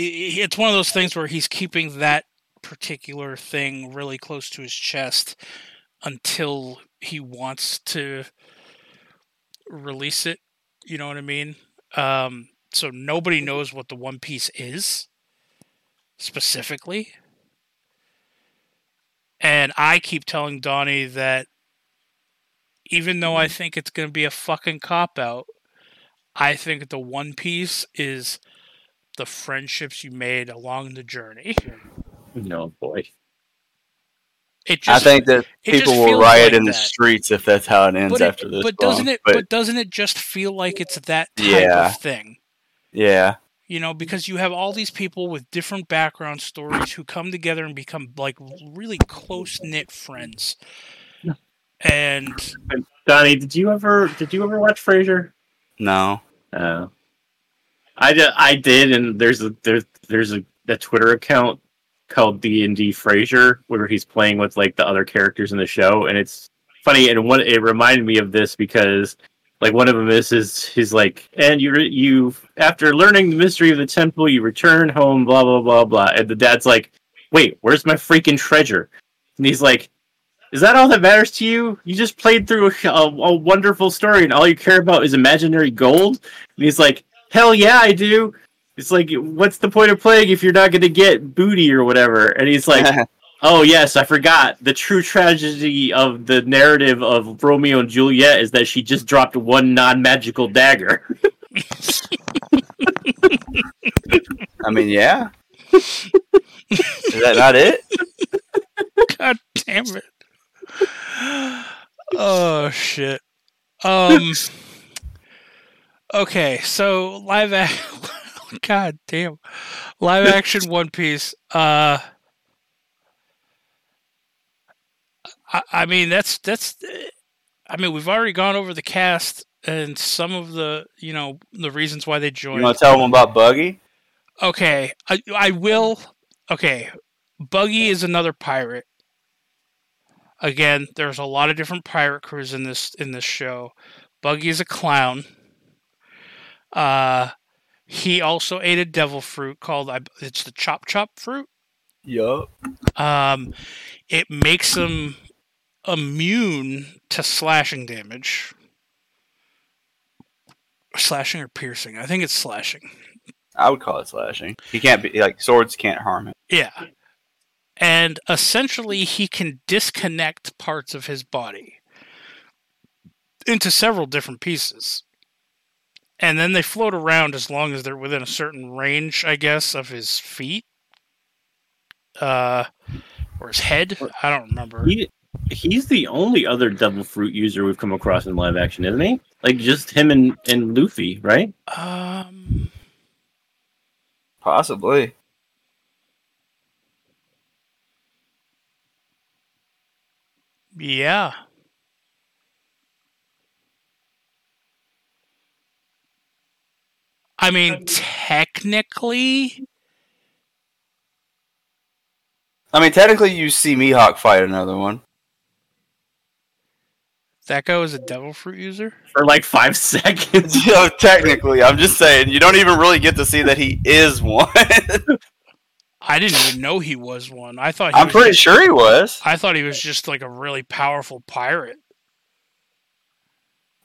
it's one of those things where he's keeping that particular thing really close to his chest until he wants to release it. You know what I mean? Um, so nobody knows what the One Piece is, specifically. And I keep telling Donnie that even though I think it's going to be a fucking cop-out, I think the One Piece is the friendships you made along the journey. No, boy. It just, I think that people will riot like in that. the streets if that's how it ends but after it, this. But doesn't, it, but, but doesn't it just feel like it's that type yeah. of thing? Yeah. You know, because you have all these people with different background stories who come together and become, like, really close-knit friends. And... Donnie, did you ever did you ever watch Frasier? No. Uh, I, did, I did, and there's a there's, there's a, a Twitter account called D and D Frasier, where he's playing with, like, the other characters in the show, and it's funny, and one, it reminded me of this because... Like, one of them is, is he's like, and you, you, after learning the mystery of the temple, you return home, blah, blah, blah, blah. And the dad's like, wait, where's my freaking treasure? And he's like, is that all that matters to you? You just played through a, a wonderful story, and all you care about is imaginary gold? And he's like, hell yeah, I do. It's like, what's the point of playing if you're not going to get booty or whatever? And he's like... Oh, yes, I forgot. The true tragedy of the narrative of Romeo and Juliet is that she just dropped one non-magical dagger. I mean, yeah. Is that not it? God damn it. Oh, shit. Um. Okay, so live action... God damn. Live action One Piece. Uh... I mean, that's, that's, I mean, we've already gone over the cast and some of the, you know, the reasons why they joined. You want to tell them about Buggy? Okay. I, I will. Okay. Buggy is another pirate. Again, there's a lot of different pirate crews in this, in this show. Buggy is a clown. Uh, he also ate a devil fruit called, it's the chop chop fruit. Yup. Um, it makes him immune to slashing damage. Slashing or piercing? I think it's slashing. I would call it slashing. He can't be, like, swords can't harm him. Yeah. And essentially, he can disconnect parts of his body into several different pieces. And then they float around as long as they're within a certain range, I guess, of his feet. Uh, or his head? I don't remember. He, he's the only other devil fruit user we've come across in live action, isn't he? Like, just him and, and Luffy, right? Um, Possibly. Yeah. I mean, technically... I mean, technically, you see Mihawk fight another one. That guy was a devil fruit user? For like five seconds. Yo, technically, I'm just saying, you don't even really get to see that he is one. I didn't even know he was one. I thought he I'm was pretty just, sure he was. I thought he was just like a really powerful pirate.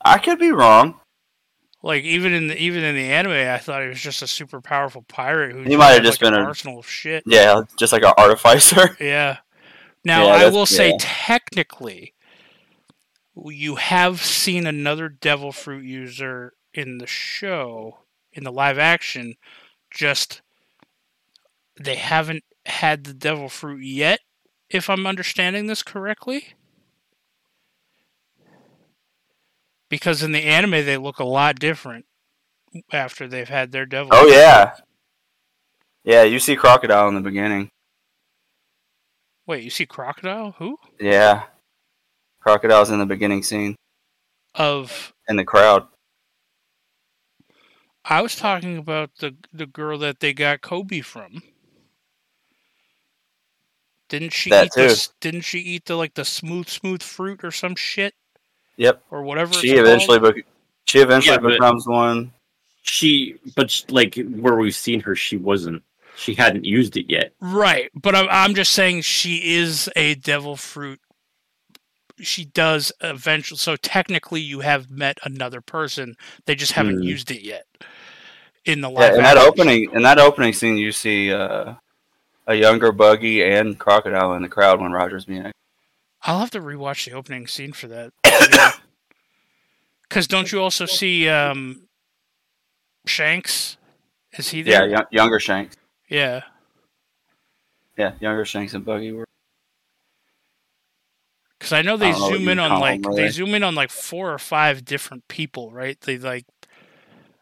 I could be wrong. Like even in the even in the anime, I thought he was just a super powerful pirate who he might have just like been an a, arsenal of shit. Yeah, just like an artificer. Yeah. Now yeah, I will say, yeah. technically, you have seen another devil fruit user in the show, in the live action. Just they haven't had the devil fruit yet, if I'm understanding this correctly. Because in the anime, they look a lot different after they've had their devil. Oh, yeah. Yeah, you see Crocodile in the beginning. Wait, you see Crocodile? Who? Yeah. Crocodile's in the beginning scene. Of? In the crowd. I was talking about the, the girl that they got Kobe from. Didn't she that eat too. The, didn't she eat the, like, the smooth, smooth fruit or some shit? Yep, or whatever. She eventually, be- she eventually yeah, becomes one. She, but like where we've seen her, she wasn't. She hadn't used it yet. Right, but I'm, I'm just saying she is a devil fruit. She does eventually. So technically, you have met another person. They just haven't mm. used it yet. In the live yeah, in that opening, in that opening scene, you see uh, a younger Buggy and Crocodile in the crowd when Roger's being. I'll have to rewatch the opening scene for that. Because don't you also see um, Shanks? Is he there? Yeah, y- younger Shanks. Yeah. Yeah, younger Shanks and Buggy were. Because I know they I zoom know in on like them, really. They zoom in on like four or five different people, right? They like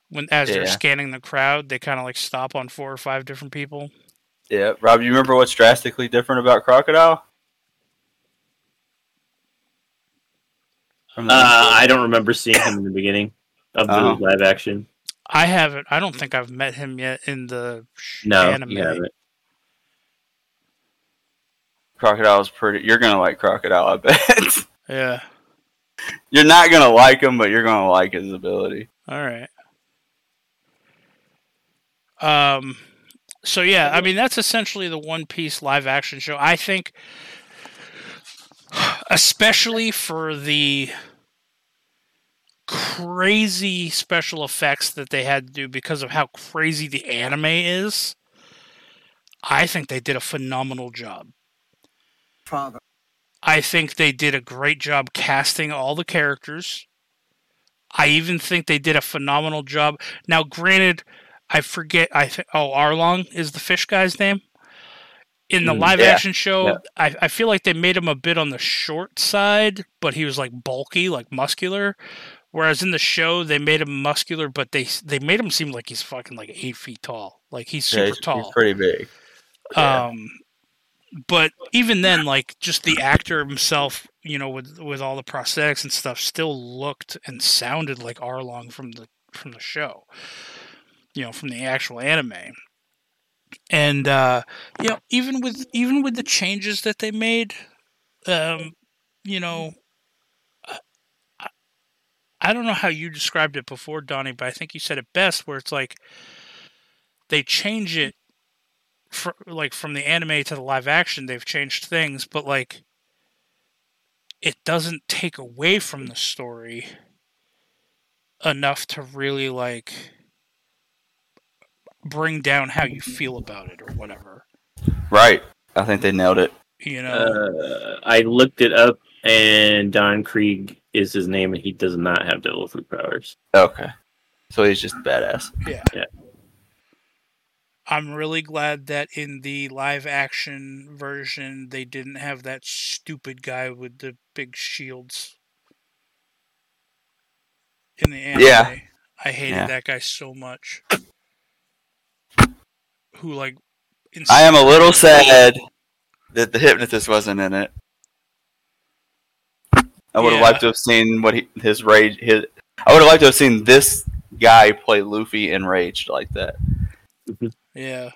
when as yeah. they're scanning the crowd, they kind of like stop on four or five different people. Yeah, Rob, you remember what's drastically different about Crocodile? Uh, I don't remember seeing him in the beginning of the oh. live action. I haven't. I don't think I've met him yet in the no, anime. No, you haven't. Crocodile's pretty... You're going to like Crocodile, I bet. Yeah. You're not going to like him, but you're going to like his ability. All right. Um. So, yeah. I mean, that's essentially the One Piece live action show. I think... Especially for the crazy special effects that they had to do because of how crazy the anime is, I think they did a phenomenal job. Father. I think they did a great job casting all the characters. I even think they did a phenomenal job. Now, granted, I forget. I th- oh, Arlong is the fish guy's name. In the live yeah, action show, yeah. I, I feel like they made him a bit on the short side, but he was like bulky, like muscular. Whereas in the show, they made him muscular, but they they made him seem like he's fucking like eight feet tall. Like he's super yeah, he's, tall. He's pretty big. Yeah. Um, but even then, like just the actor himself, you know, with with all the prosthetics and stuff, still looked and sounded like Arlong from the from the show. You know, from the actual anime. And uh, you know, even with even with the changes that they made, um, you know, I, I don't know how you described it before, Donnie, but I think you said it best, where it's like they change it, for, like from the anime to the live action, they've changed things, but like it doesn't take away from the story enough to really like. Bring down how you feel about it or whatever. Right. I think they nailed it. You know, uh, I looked it up and Don Krieg is his name and he does not have devil fruit powers. Okay. So he's just badass. Yeah. Yeah. I'm really glad that in the live action version they didn't have that stupid guy with the big shields in the anime. Yeah. I hated yeah. that guy so much. Who like? I am a little sad that the hypnotist wasn't in it. I would have yeah. liked to have seen what he, his rage. His I would have liked to have seen this guy play Luffy enraged like that. Yeah.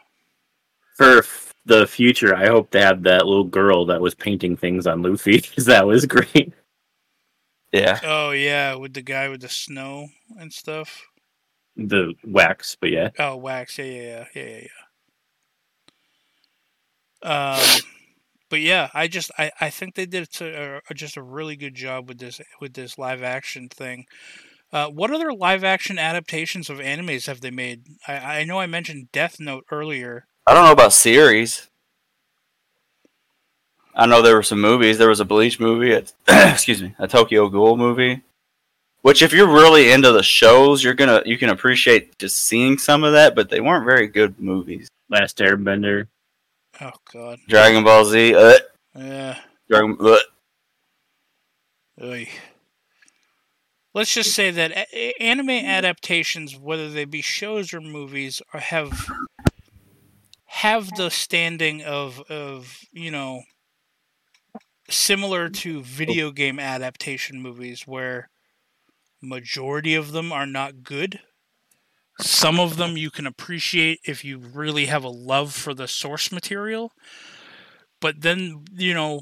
For the future, I hope they have that little girl that was painting things on Luffy, because that was great. Yeah. Oh, yeah, with the guy with the snow and stuff. The wax, but yeah. Oh, wax, yeah, yeah, yeah, yeah, yeah. Um, but yeah, I just, I, I think they did a, a, just a really good job with this, with this live action thing. Uh, what other live action adaptations of animes have they made? I, I know I mentioned Death Note earlier. I don't know about series. I know there were some movies. There was a Bleach movie. A, excuse me, a Tokyo Ghoul movie. Which, if you're really into the shows, you're gonna you can appreciate just seeing some of that. But they weren't very good movies. Last Airbender. Oh God. Dragon Ball Z. Uh, yeah. Dragon. Uh. Oy. Let's just say that a- anime adaptations, whether they be shows or movies, are, have have the standing of of you know. Similar to video game adaptation movies, where majority of them are not good. Some of them you can appreciate if you really have a love for the source material. But then, you know,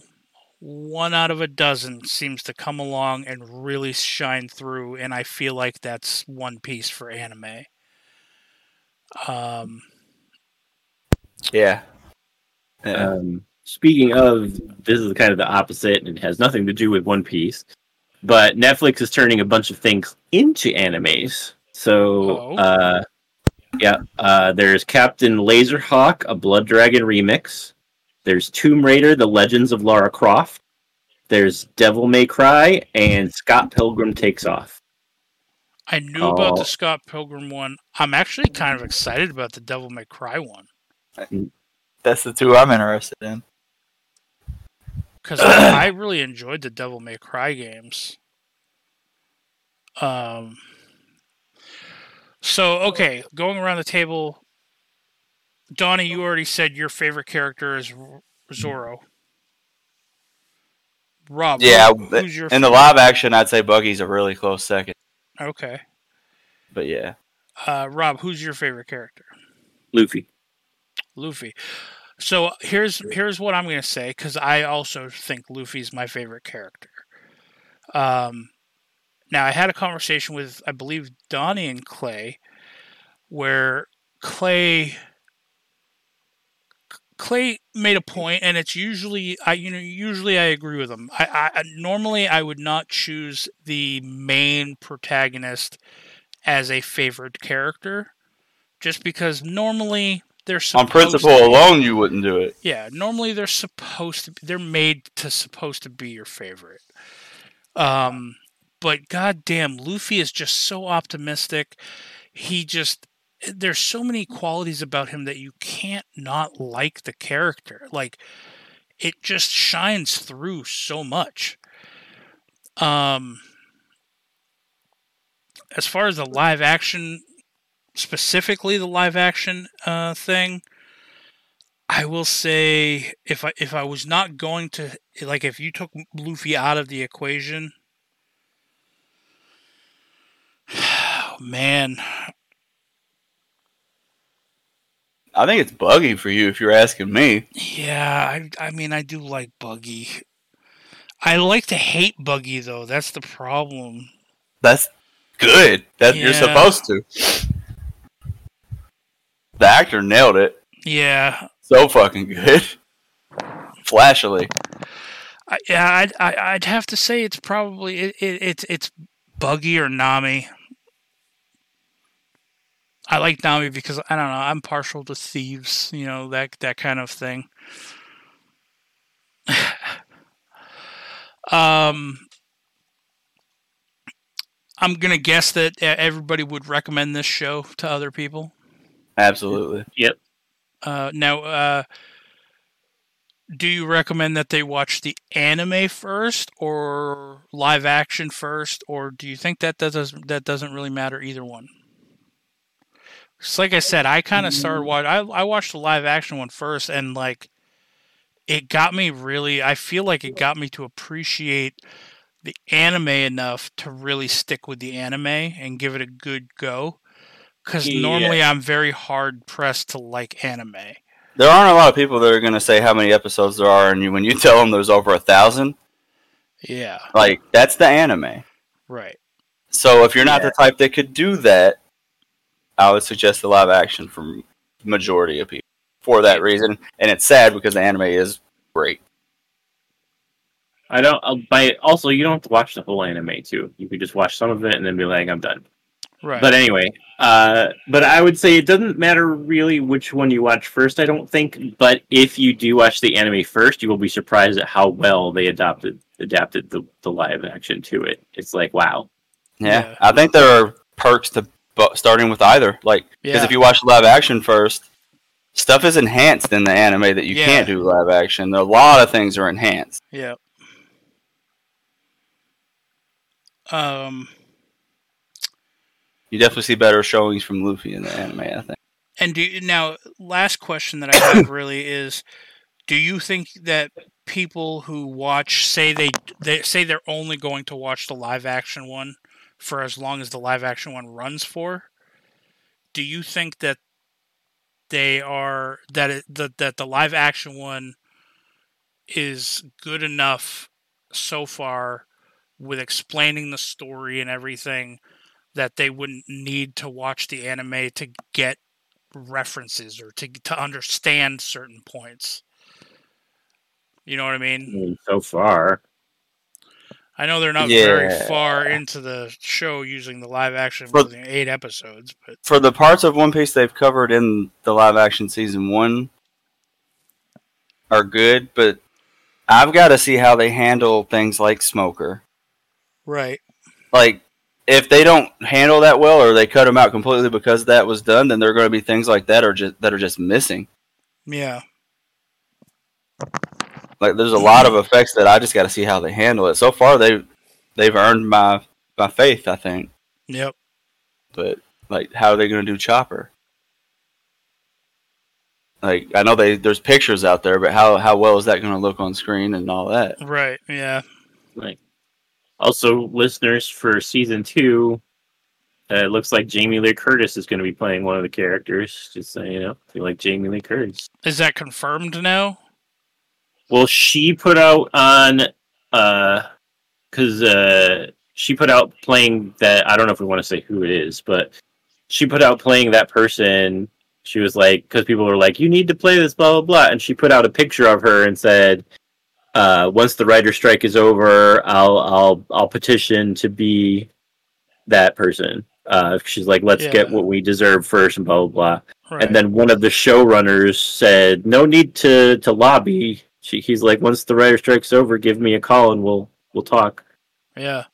one out of a dozen seems to come along and really shine through, and I feel like that's One Piece for anime. Um, yeah. Um... Speaking of, this is kind of the opposite, and it has nothing to do with One Piece, but Netflix is turning a bunch of things into animes. So, uh, yeah, uh, there's Captain Laserhawk, a Blood Dragon remix. There's Tomb Raider, The Legends of Lara Croft. There's Devil May Cry, and Scott Pilgrim Takes Off. I knew oh. about the Scott Pilgrim one. I'm actually kind of excited about the Devil May Cry one. That's the two I'm interested in. Because I really enjoyed the Devil May Cry games. Um. So, okay, going around the table, Donnie, you already said your favorite character is Zoro. Rob, yeah, who's your in the live action, I'd say Buggy's a really close second. Okay. But yeah. Uh, Rob, who's your favorite character? Luffy. Luffy. So here's here's what I'm going to say, because I also think Luffy's my favorite character. Um, now, I had a conversation with, I believe, Donnie and Clay, where Clay Clay made a point, and it's usually I you know usually I agree with him. I, I normally I would not choose the main protagonist as a favorite character, just because normally. On principle to, alone, you wouldn't do it. Yeah, normally they're supposed to. Be, they're made to supposed to be your favorite. Um, but goddamn, Luffy is just so optimistic. He just there's so many qualities about him that you can't not like the character. Like it just shines through so much. Um, as far as the live action. Specifically, the live action uh, thing. I will say, if I if I was not going to like, if you took Luffy out of the equation, oh, man, I think it's Buggy for you. If you're asking me, yeah, I I mean I do like Buggy. I like to hate Buggy though. That's the problem. That's good. That yeah. You're supposed to. The actor nailed it. Yeah. So fucking good. Flashily. I, yeah, I'd, I, I'd have to say it's probably it, it, it's it's Buggy or Nami. I like Nami because I don't know. I'm partial to thieves, you know that that kind of thing. um, I'm gonna guess that everybody would recommend this show to other people. Absolutely. Yep. Uh, now, uh, do you recommend that they watch the anime first or live action first, or do you think that that doesn't that doesn't really matter either one? It's like I said, I kind of started watching. I I watched the live action one first, and like, it got me really. I feel like it got me to appreciate the anime enough to really stick with the anime and give it a good go. Because normally yeah. I'm very hard pressed to like anime. There aren't a lot of people that are going to say how many episodes there are, and you, when you tell them there's over a thousand, yeah, like that's the anime, right? So if you're not yeah. the type that could do that, I would suggest the live action from the majority of people for that reason. And it's sad because the anime is great. I don't. But also, you don't have to watch the whole anime too. You could just watch some of it and then be like, "I'm done." Right. But anyway, uh, but I would say it doesn't matter really which one you watch first, I don't think. But if you do watch the anime first, you will be surprised at how well they adopted adapted the, the live action to it. It's like, wow. Yeah, yeah. I think there are perks to starting with either. Like, because yeah. if you watch live action first, stuff is enhanced in the anime that you yeah. can't do live action. A lot of things are enhanced. Yeah. Um... You definitely see better showings from Luffy in the anime, I think. And do you, now, last question that I have really is: do you think that people who watch, say they, they say they're only going to watch the live action one for as long as the live action one runs for, do you think that they are that it, that that the live action one is good enough so far with explaining the story and everything? That they wouldn't need to watch the anime to get references or to to understand certain points. You know what I mean? I mean so far. I know they're not yeah. very far into the show using the live action for the eight episodes. But for the parts of One Piece they've covered in the live action season one are good, but I've got to see how they handle things like Smoker. Right. Like, if they don't handle that well, or they cut them out completely because that was done, then there are going to be things like that are just that are just missing. Yeah. Like, there's a lot of effects that I just got to see how they handle it. So far, they they've earned my my faith, I think. Yep. But like, how are they going to do Chopper? Like, I know they there's pictures out there, but how how well is that going to look on screen and all that? Right. Yeah. Like. Also, listeners, for season two, uh, it looks like Jamie Lee Curtis is going to be playing one of the characters. Just so you know, if you like Jamie Lee Curtis. Is that confirmed now? Well, she put out on, uh, because uh, she put out playing that. I don't know if we want to say who it is, but she put out playing that person. She was like, because people were like, you need to play this, blah, blah, blah. And she put out a picture of her and said, Uh, once the writer's strike is over, I'll I'll I'll petition to be that person. Uh, she's like, let's yeah. get what we deserve first, and blah blah blah. Right. And then one of the showrunners said, no need to, to lobby. She, he's like, once the writer's strike's over, give me a call and we'll we'll talk. Yeah,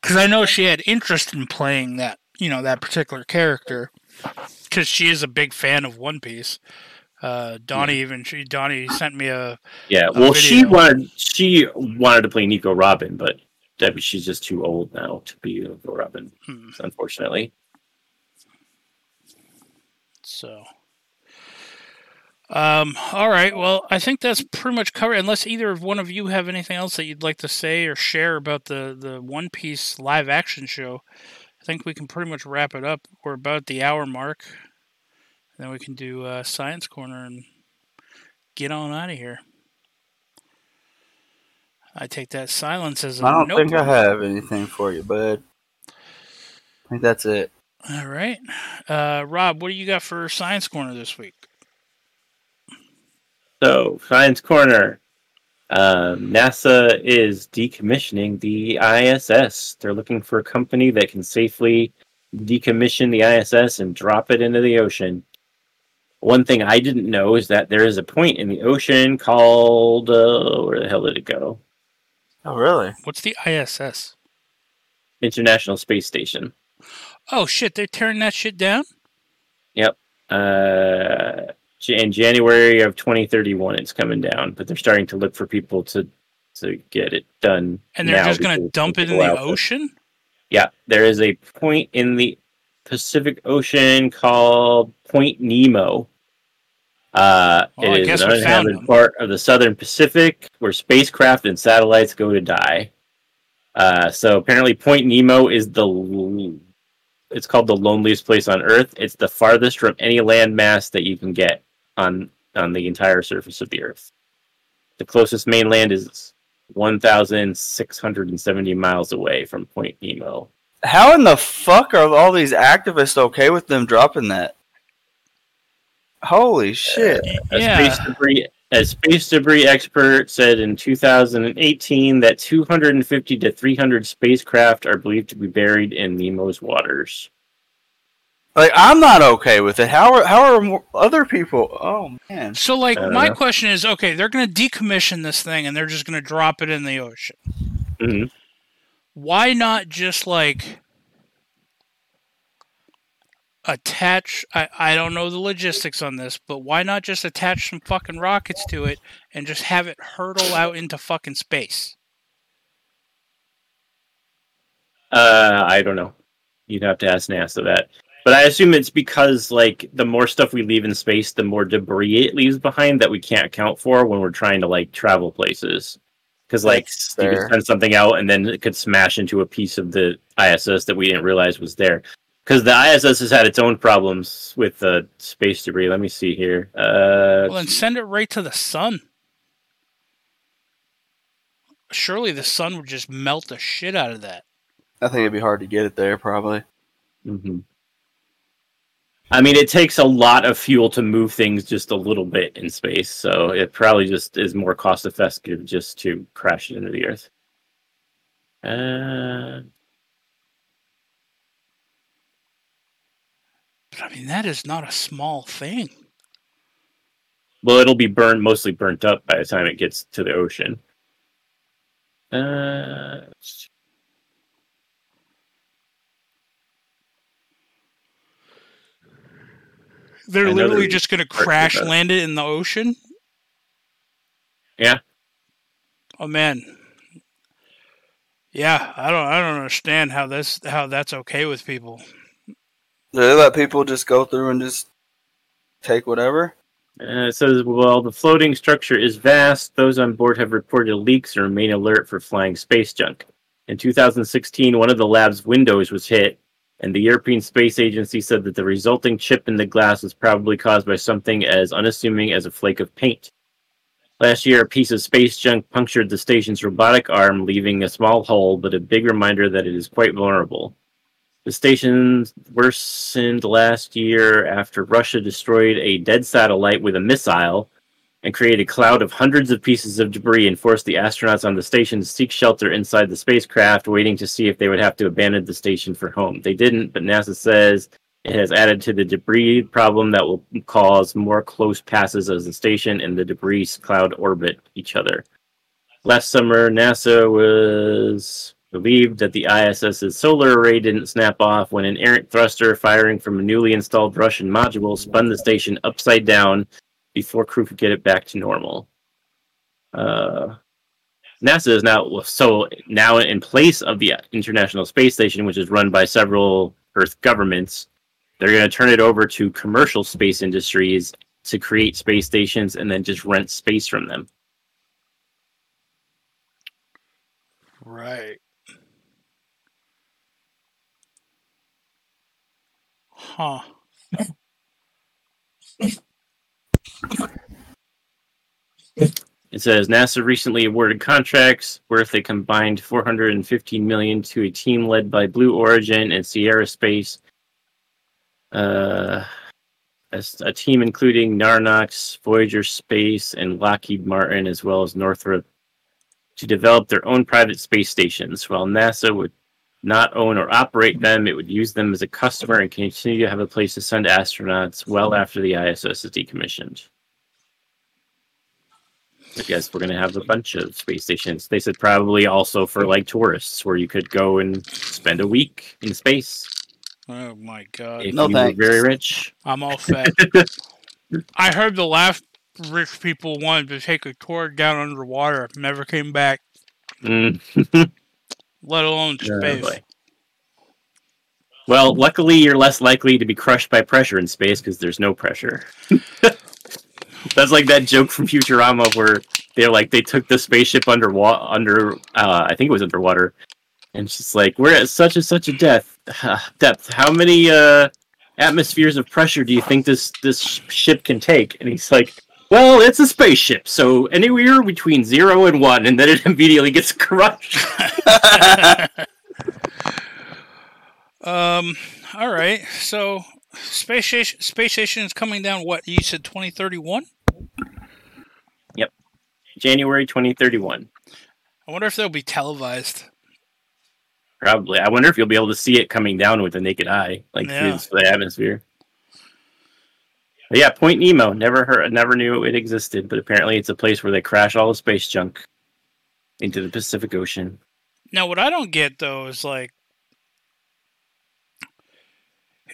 because I know she had interest in playing that, you know, that particular character, because she is a big fan of One Piece. Uh, Donnie even she Donnie sent me a yeah. Well, a video. she wanted she wanted to play Nico Robin, but Debbie, she's just too old now to be Nico Robin, hmm. unfortunately. So, um, all right. Well, I think that's pretty much covered. Unless either of one of you have anything else that you'd like to say or share about the the One Piece live action show, I think we can pretty much wrap it up. We're about the hour mark. Then we can do uh, Science Corner and get on out of here. I take that silence as a I don't nope. think I have anything for you, bud. I think that's it. All right. Uh, Rob, what do you got for Science Corner this week? So, Science Corner. Um, NASA is decommissioning the I S S. They're looking for a company that can safely decommission the I S S and drop it into the ocean. One thing I didn't know is that there is a point in the ocean called... Uh, where the hell did it go? Oh, really? What's the I S S? International Space Station. Oh, shit. They're tearing that shit down? Yep. Uh, in January of twenty thirty-one, it's coming down. But they're starting to look for people to, to get it done. And they're just going to dump it in the ocean? Yeah. There is a point in the Pacific Ocean called Point Nemo. Uh, well, it is an uninhabited part of the southern Pacific where spacecraft and satellites go to die. Uh, so apparently Point Nemo is the... It's called the loneliest place on Earth. It's the farthest from any landmass that you can get on on the entire surface of the Earth. The closest mainland is one thousand six hundred seventy miles away from Point Nemo. How in the fuck are all these activists okay with them dropping that? Holy shit. Uh, yeah. A space debris, a space debris expert said in two thousand eighteen that two hundred fifty to three hundred spacecraft are believed to be buried in Nemo's waters. Like, I'm not okay with it. How are how are other people? Oh, man. So, like, my know. question is, okay, they're going to decommission this thing and they're just going to drop it in the ocean. Mm-hmm. Why not just, like, attach... I, I don't know the logistics on this, but why not just attach some fucking rockets to it and just have it hurtle out into fucking space? Uh, I don't know. You'd have to ask NASA that. But I assume it's because, like, the more stuff we leave in space, the more debris it leaves behind that we can't account for when we're trying to, like, travel places. Because, like, you could send something out and then it could smash into a piece of the I S S that we didn't realize was there. Because the I S S has had its own problems with the uh, space debris. Let me see here. Uh, well, then send it right to the sun. Surely the sun would just melt the shit out of that. I think it'd be hard to get it there, probably. Mm-hmm. I mean, it takes a lot of fuel to move things just a little bit in space, so it probably just is more cost-effective just to crash it into the Earth. Uh... But, I mean, that is not a small thing. Well, it'll be burned, mostly burnt up by the time it gets to the ocean. Uh... They're Another literally just going to crash land it in the ocean? Yeah. Oh man. Yeah, I don't I don't understand how this how that's okay with people. They let people just go through and just take whatever? Uh, it says, well, the floating structure is vast. Those on board have reported leaks and remain alert for flying space junk. In two thousand sixteen, one of the lab's windows was hit. And the European Space Agency said that the resulting chip in the glass was probably caused by something as unassuming as a flake of paint. Last year, a piece of space junk punctured the station's robotic arm, leaving a small hole, but a big reminder that it is quite vulnerable. The station worsened last year after Russia destroyed a dead satellite with a missile and created a cloud of hundreds of pieces of debris and forced the astronauts on the station to seek shelter inside the spacecraft, waiting to see if they would have to abandon the station for home. They didn't, but NASA says it has added to the debris problem that will cause more close passes as the station and the debris cloud orbit each other. Last summer, NASA was relieved that the ISS's solar array didn't snap off when an errant thruster firing from a newly installed Russian module spun the station upside down before crew could get it back to normal. Uh, NASA is now so now in place of the International Space Station, which is run by several Earth governments. They're going to turn it over to commercial space industries to create space stations and then just rent space from them. Right. Huh. It says NASA recently awarded contracts worth a combined four hundred fifteen million dollars to a team led by Blue Origin and Sierra Space. Uh, a, a team including Narnox, Voyager Space, and Lockheed Martin, as well as Northrop, to develop their own private space stations. While NASA would not own or operate them, it would use them as a customer and continue to have a place to send astronauts well after the I S S is decommissioned. I guess we're going to have a bunch of space stations. They said probably also for, like, tourists, where you could go and spend a week in space. Oh, my God. If no you thanks. Were very rich. I'm all fat. I heard the last rich people wanted to take a tour down underwater. Never came back. Mm. Let alone space. Uh, well, luckily you're less likely to be crushed by pressure in space because there's no pressure. That's like that joke from Futurama where they're like they took the spaceship underwater, under uh, I think it was underwater, and it's just like we're at such and such a depth. Depth. How many uh, atmospheres of pressure do you think this this ship can take? And he's like, well, it's a spaceship, so anywhere between zero and one, and then it immediately gets crushed. um. All right. So space station, space station is coming down. What you said, twenty thirty-one? Yep, January twenty thirty-one. I wonder if they'll be televised. Probably. I wonder if you'll be able to see it coming down with the naked eye, like yeah. through the atmosphere. But yeah, Point Nemo. Never heard. Never knew it existed, but apparently it's a place where they crash all the space junk into the Pacific Ocean. Now, what I don't get though is like,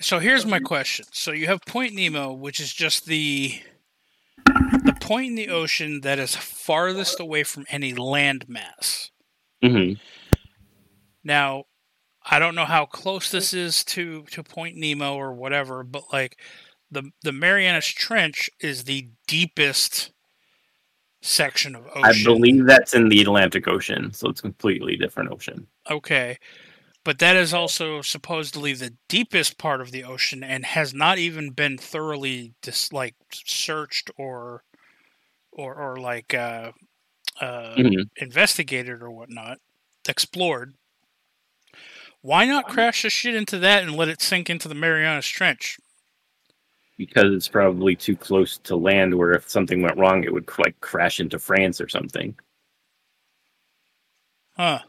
so here's my question. So you have Point Nemo, which is just the the point in the ocean that is farthest away from any landmass. Mm-hmm. Now, I don't know how close this is to, to Point Nemo or whatever, but like the the Marianas Trench is the deepest section of ocean. I believe that's in the Atlantic Ocean, so it's a completely different ocean. Okay. But that is also supposedly the deepest part of the ocean and has not even been thoroughly dis- like searched or or or like uh, uh, mm-hmm. investigated or whatnot, explored. Why not crash the shit into that and let it sink into the Marianas Trench? Because it's probably too close to land where if something went wrong, it would like crash into France or something. Huh.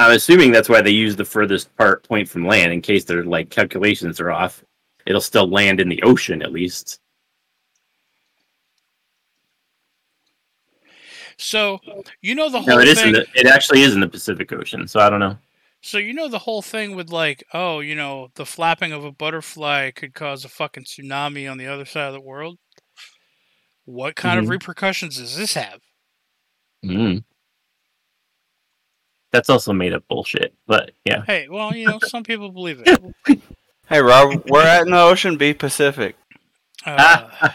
I'm assuming that's why they use the furthest part point from land in case their like calculations are off. It'll still land in the ocean at least. So, you know the whole no, it thing... No, it actually is in the Pacific Ocean, so I don't know. So, you know the whole thing with, like, oh, you know, the flapping of a butterfly could cause a fucking tsunami on the other side of the world? What kind mm-hmm. of repercussions does this have? Mm. That's also made up bullshit, but, yeah. Hey, well, you know, some people believe it. Hey, Rob, we're at in the ocean, be Pacific. Uh...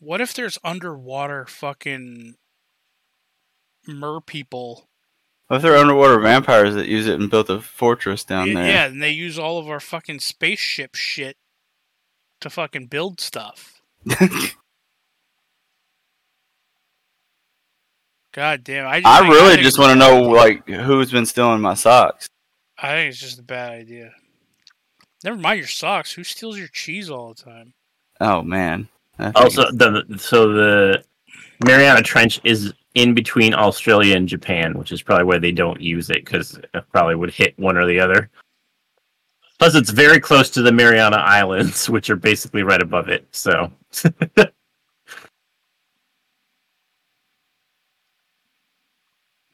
What if there's underwater fucking mer people? What if there are underwater vampires that use it and built a fortress down yeah, there? Yeah, and they use all of our fucking spaceship shit to fucking build stuff. God damn. I, just, I like, really I just want to know like who's been stealing my socks. I think it's just a bad idea. Never mind your socks. Who steals your cheese all the time? Oh, man. Also, the so the Mariana Trench is in between Australia and Japan, which is probably why they don't use it, because it probably would hit one or the other. Plus, it's very close to the Mariana Islands, which are basically right above it, so...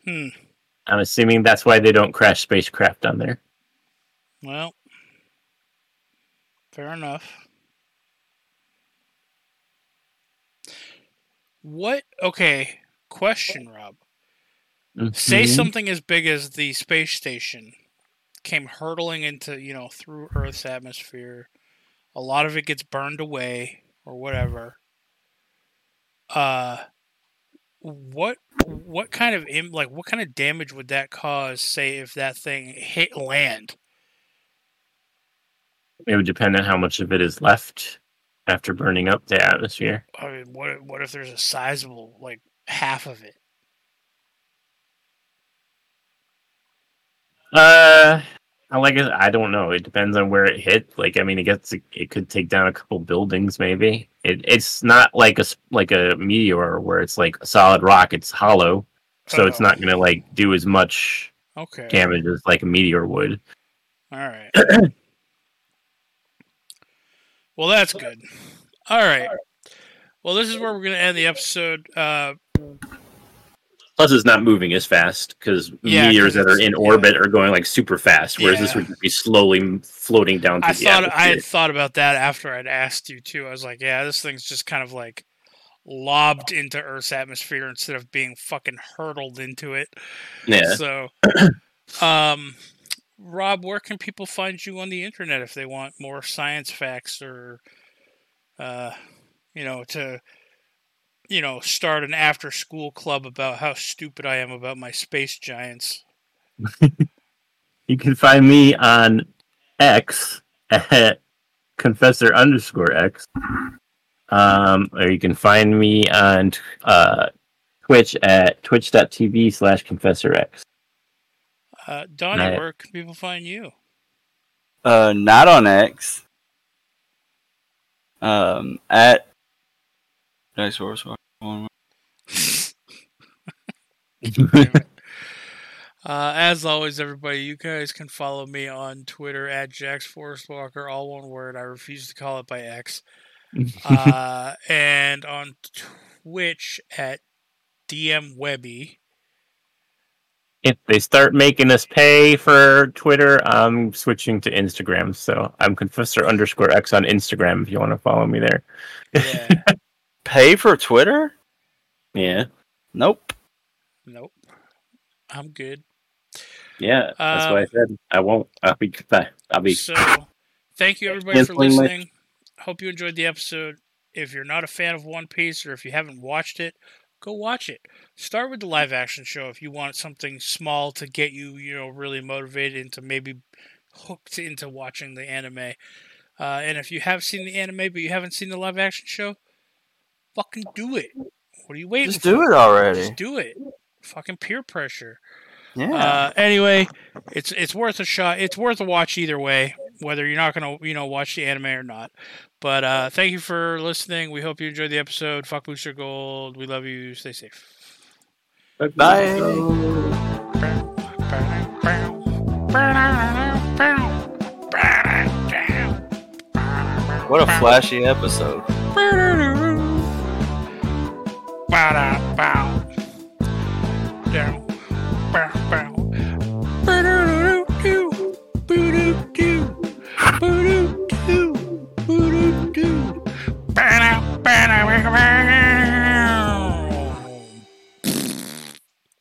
hmm. I'm assuming that's why they don't crash spacecraft on there. Well, fair enough. What? Okay, question, Rob. Mm-hmm. Say something as big as the space station came hurtling into, you know, through Earth's atmosphere. A lot of it gets burned away or whatever. Uh, what? What kind of like? What kind of damage would that cause? Say if that thing hit land. It would depend on how much of it is left. After burning up the atmosphere. I mean, what, what if there's a sizable, like, half of it? Uh, like I said, I don't know. It depends on where it hit. Like, I mean, it gets it could take down a couple buildings, maybe. It it's not like a like a meteor where it's like a solid rock. It's hollow, so Uh-oh. It's not gonna like do as much okay. damage as like a meteor would. All right. Well, that's good. All right. Well, this is where we're going to end the episode. Uh, Plus, it's not moving as fast because yeah, meteors that are in orbit yeah. are going like super fast, whereas yeah. this would be slowly floating down through I the thought, atmosphere. I had thought about that after I'd asked you, too. I was like, yeah, this thing's just kind of like lobbed into Earth's atmosphere instead of being fucking hurtled into it. Yeah. So, um... Rob, where can people find you on the internet if they want more science facts or, uh, you know, to, you know, start an after-school club about how stupid I am about my space giants? You can find me on X at Confessor underscore X. Um, or you can find me on uh, Twitch at twitch.tv slash Confessor_x. Uh, Donnie, I, where can people find you? Uh, not on X. Um, at... Nice horse. Uh, as always, everybody, you guys can follow me on Twitter at Jax Forestwalker, all one word. I refuse to call it by X. Uh, and on Twitch at D M Webby. If they start making us pay for Twitter, I'm switching to Instagram. So I'm Confessor underscore X on Instagram if you want to follow me there. Yeah. Pay for Twitter? Yeah. Nope. Nope. I'm good. Yeah, that's um, what I said. I won't. I'll be. I'll be. So, thank you everybody for listening. Much. Hope you enjoyed the episode. If you're not a fan of One Piece or if you haven't watched it, go watch it. Start with the live action show if you want something small to get you, you know, really motivated into maybe hooked into watching the anime. Uh, and if you have seen the anime but you haven't seen the live action show, fucking do it. What are you waiting Just for? Just do it already. Just do it. Fucking peer pressure. Yeah. Uh, anyway, it's it's worth a shot. It's worth a watch either way, whether you're not gonna you know watch the anime or not. But uh, thank you for listening. We hope you enjoyed the episode. Fuck Booster Gold. We love you. Stay safe. Bye. What a flashy episode. Down.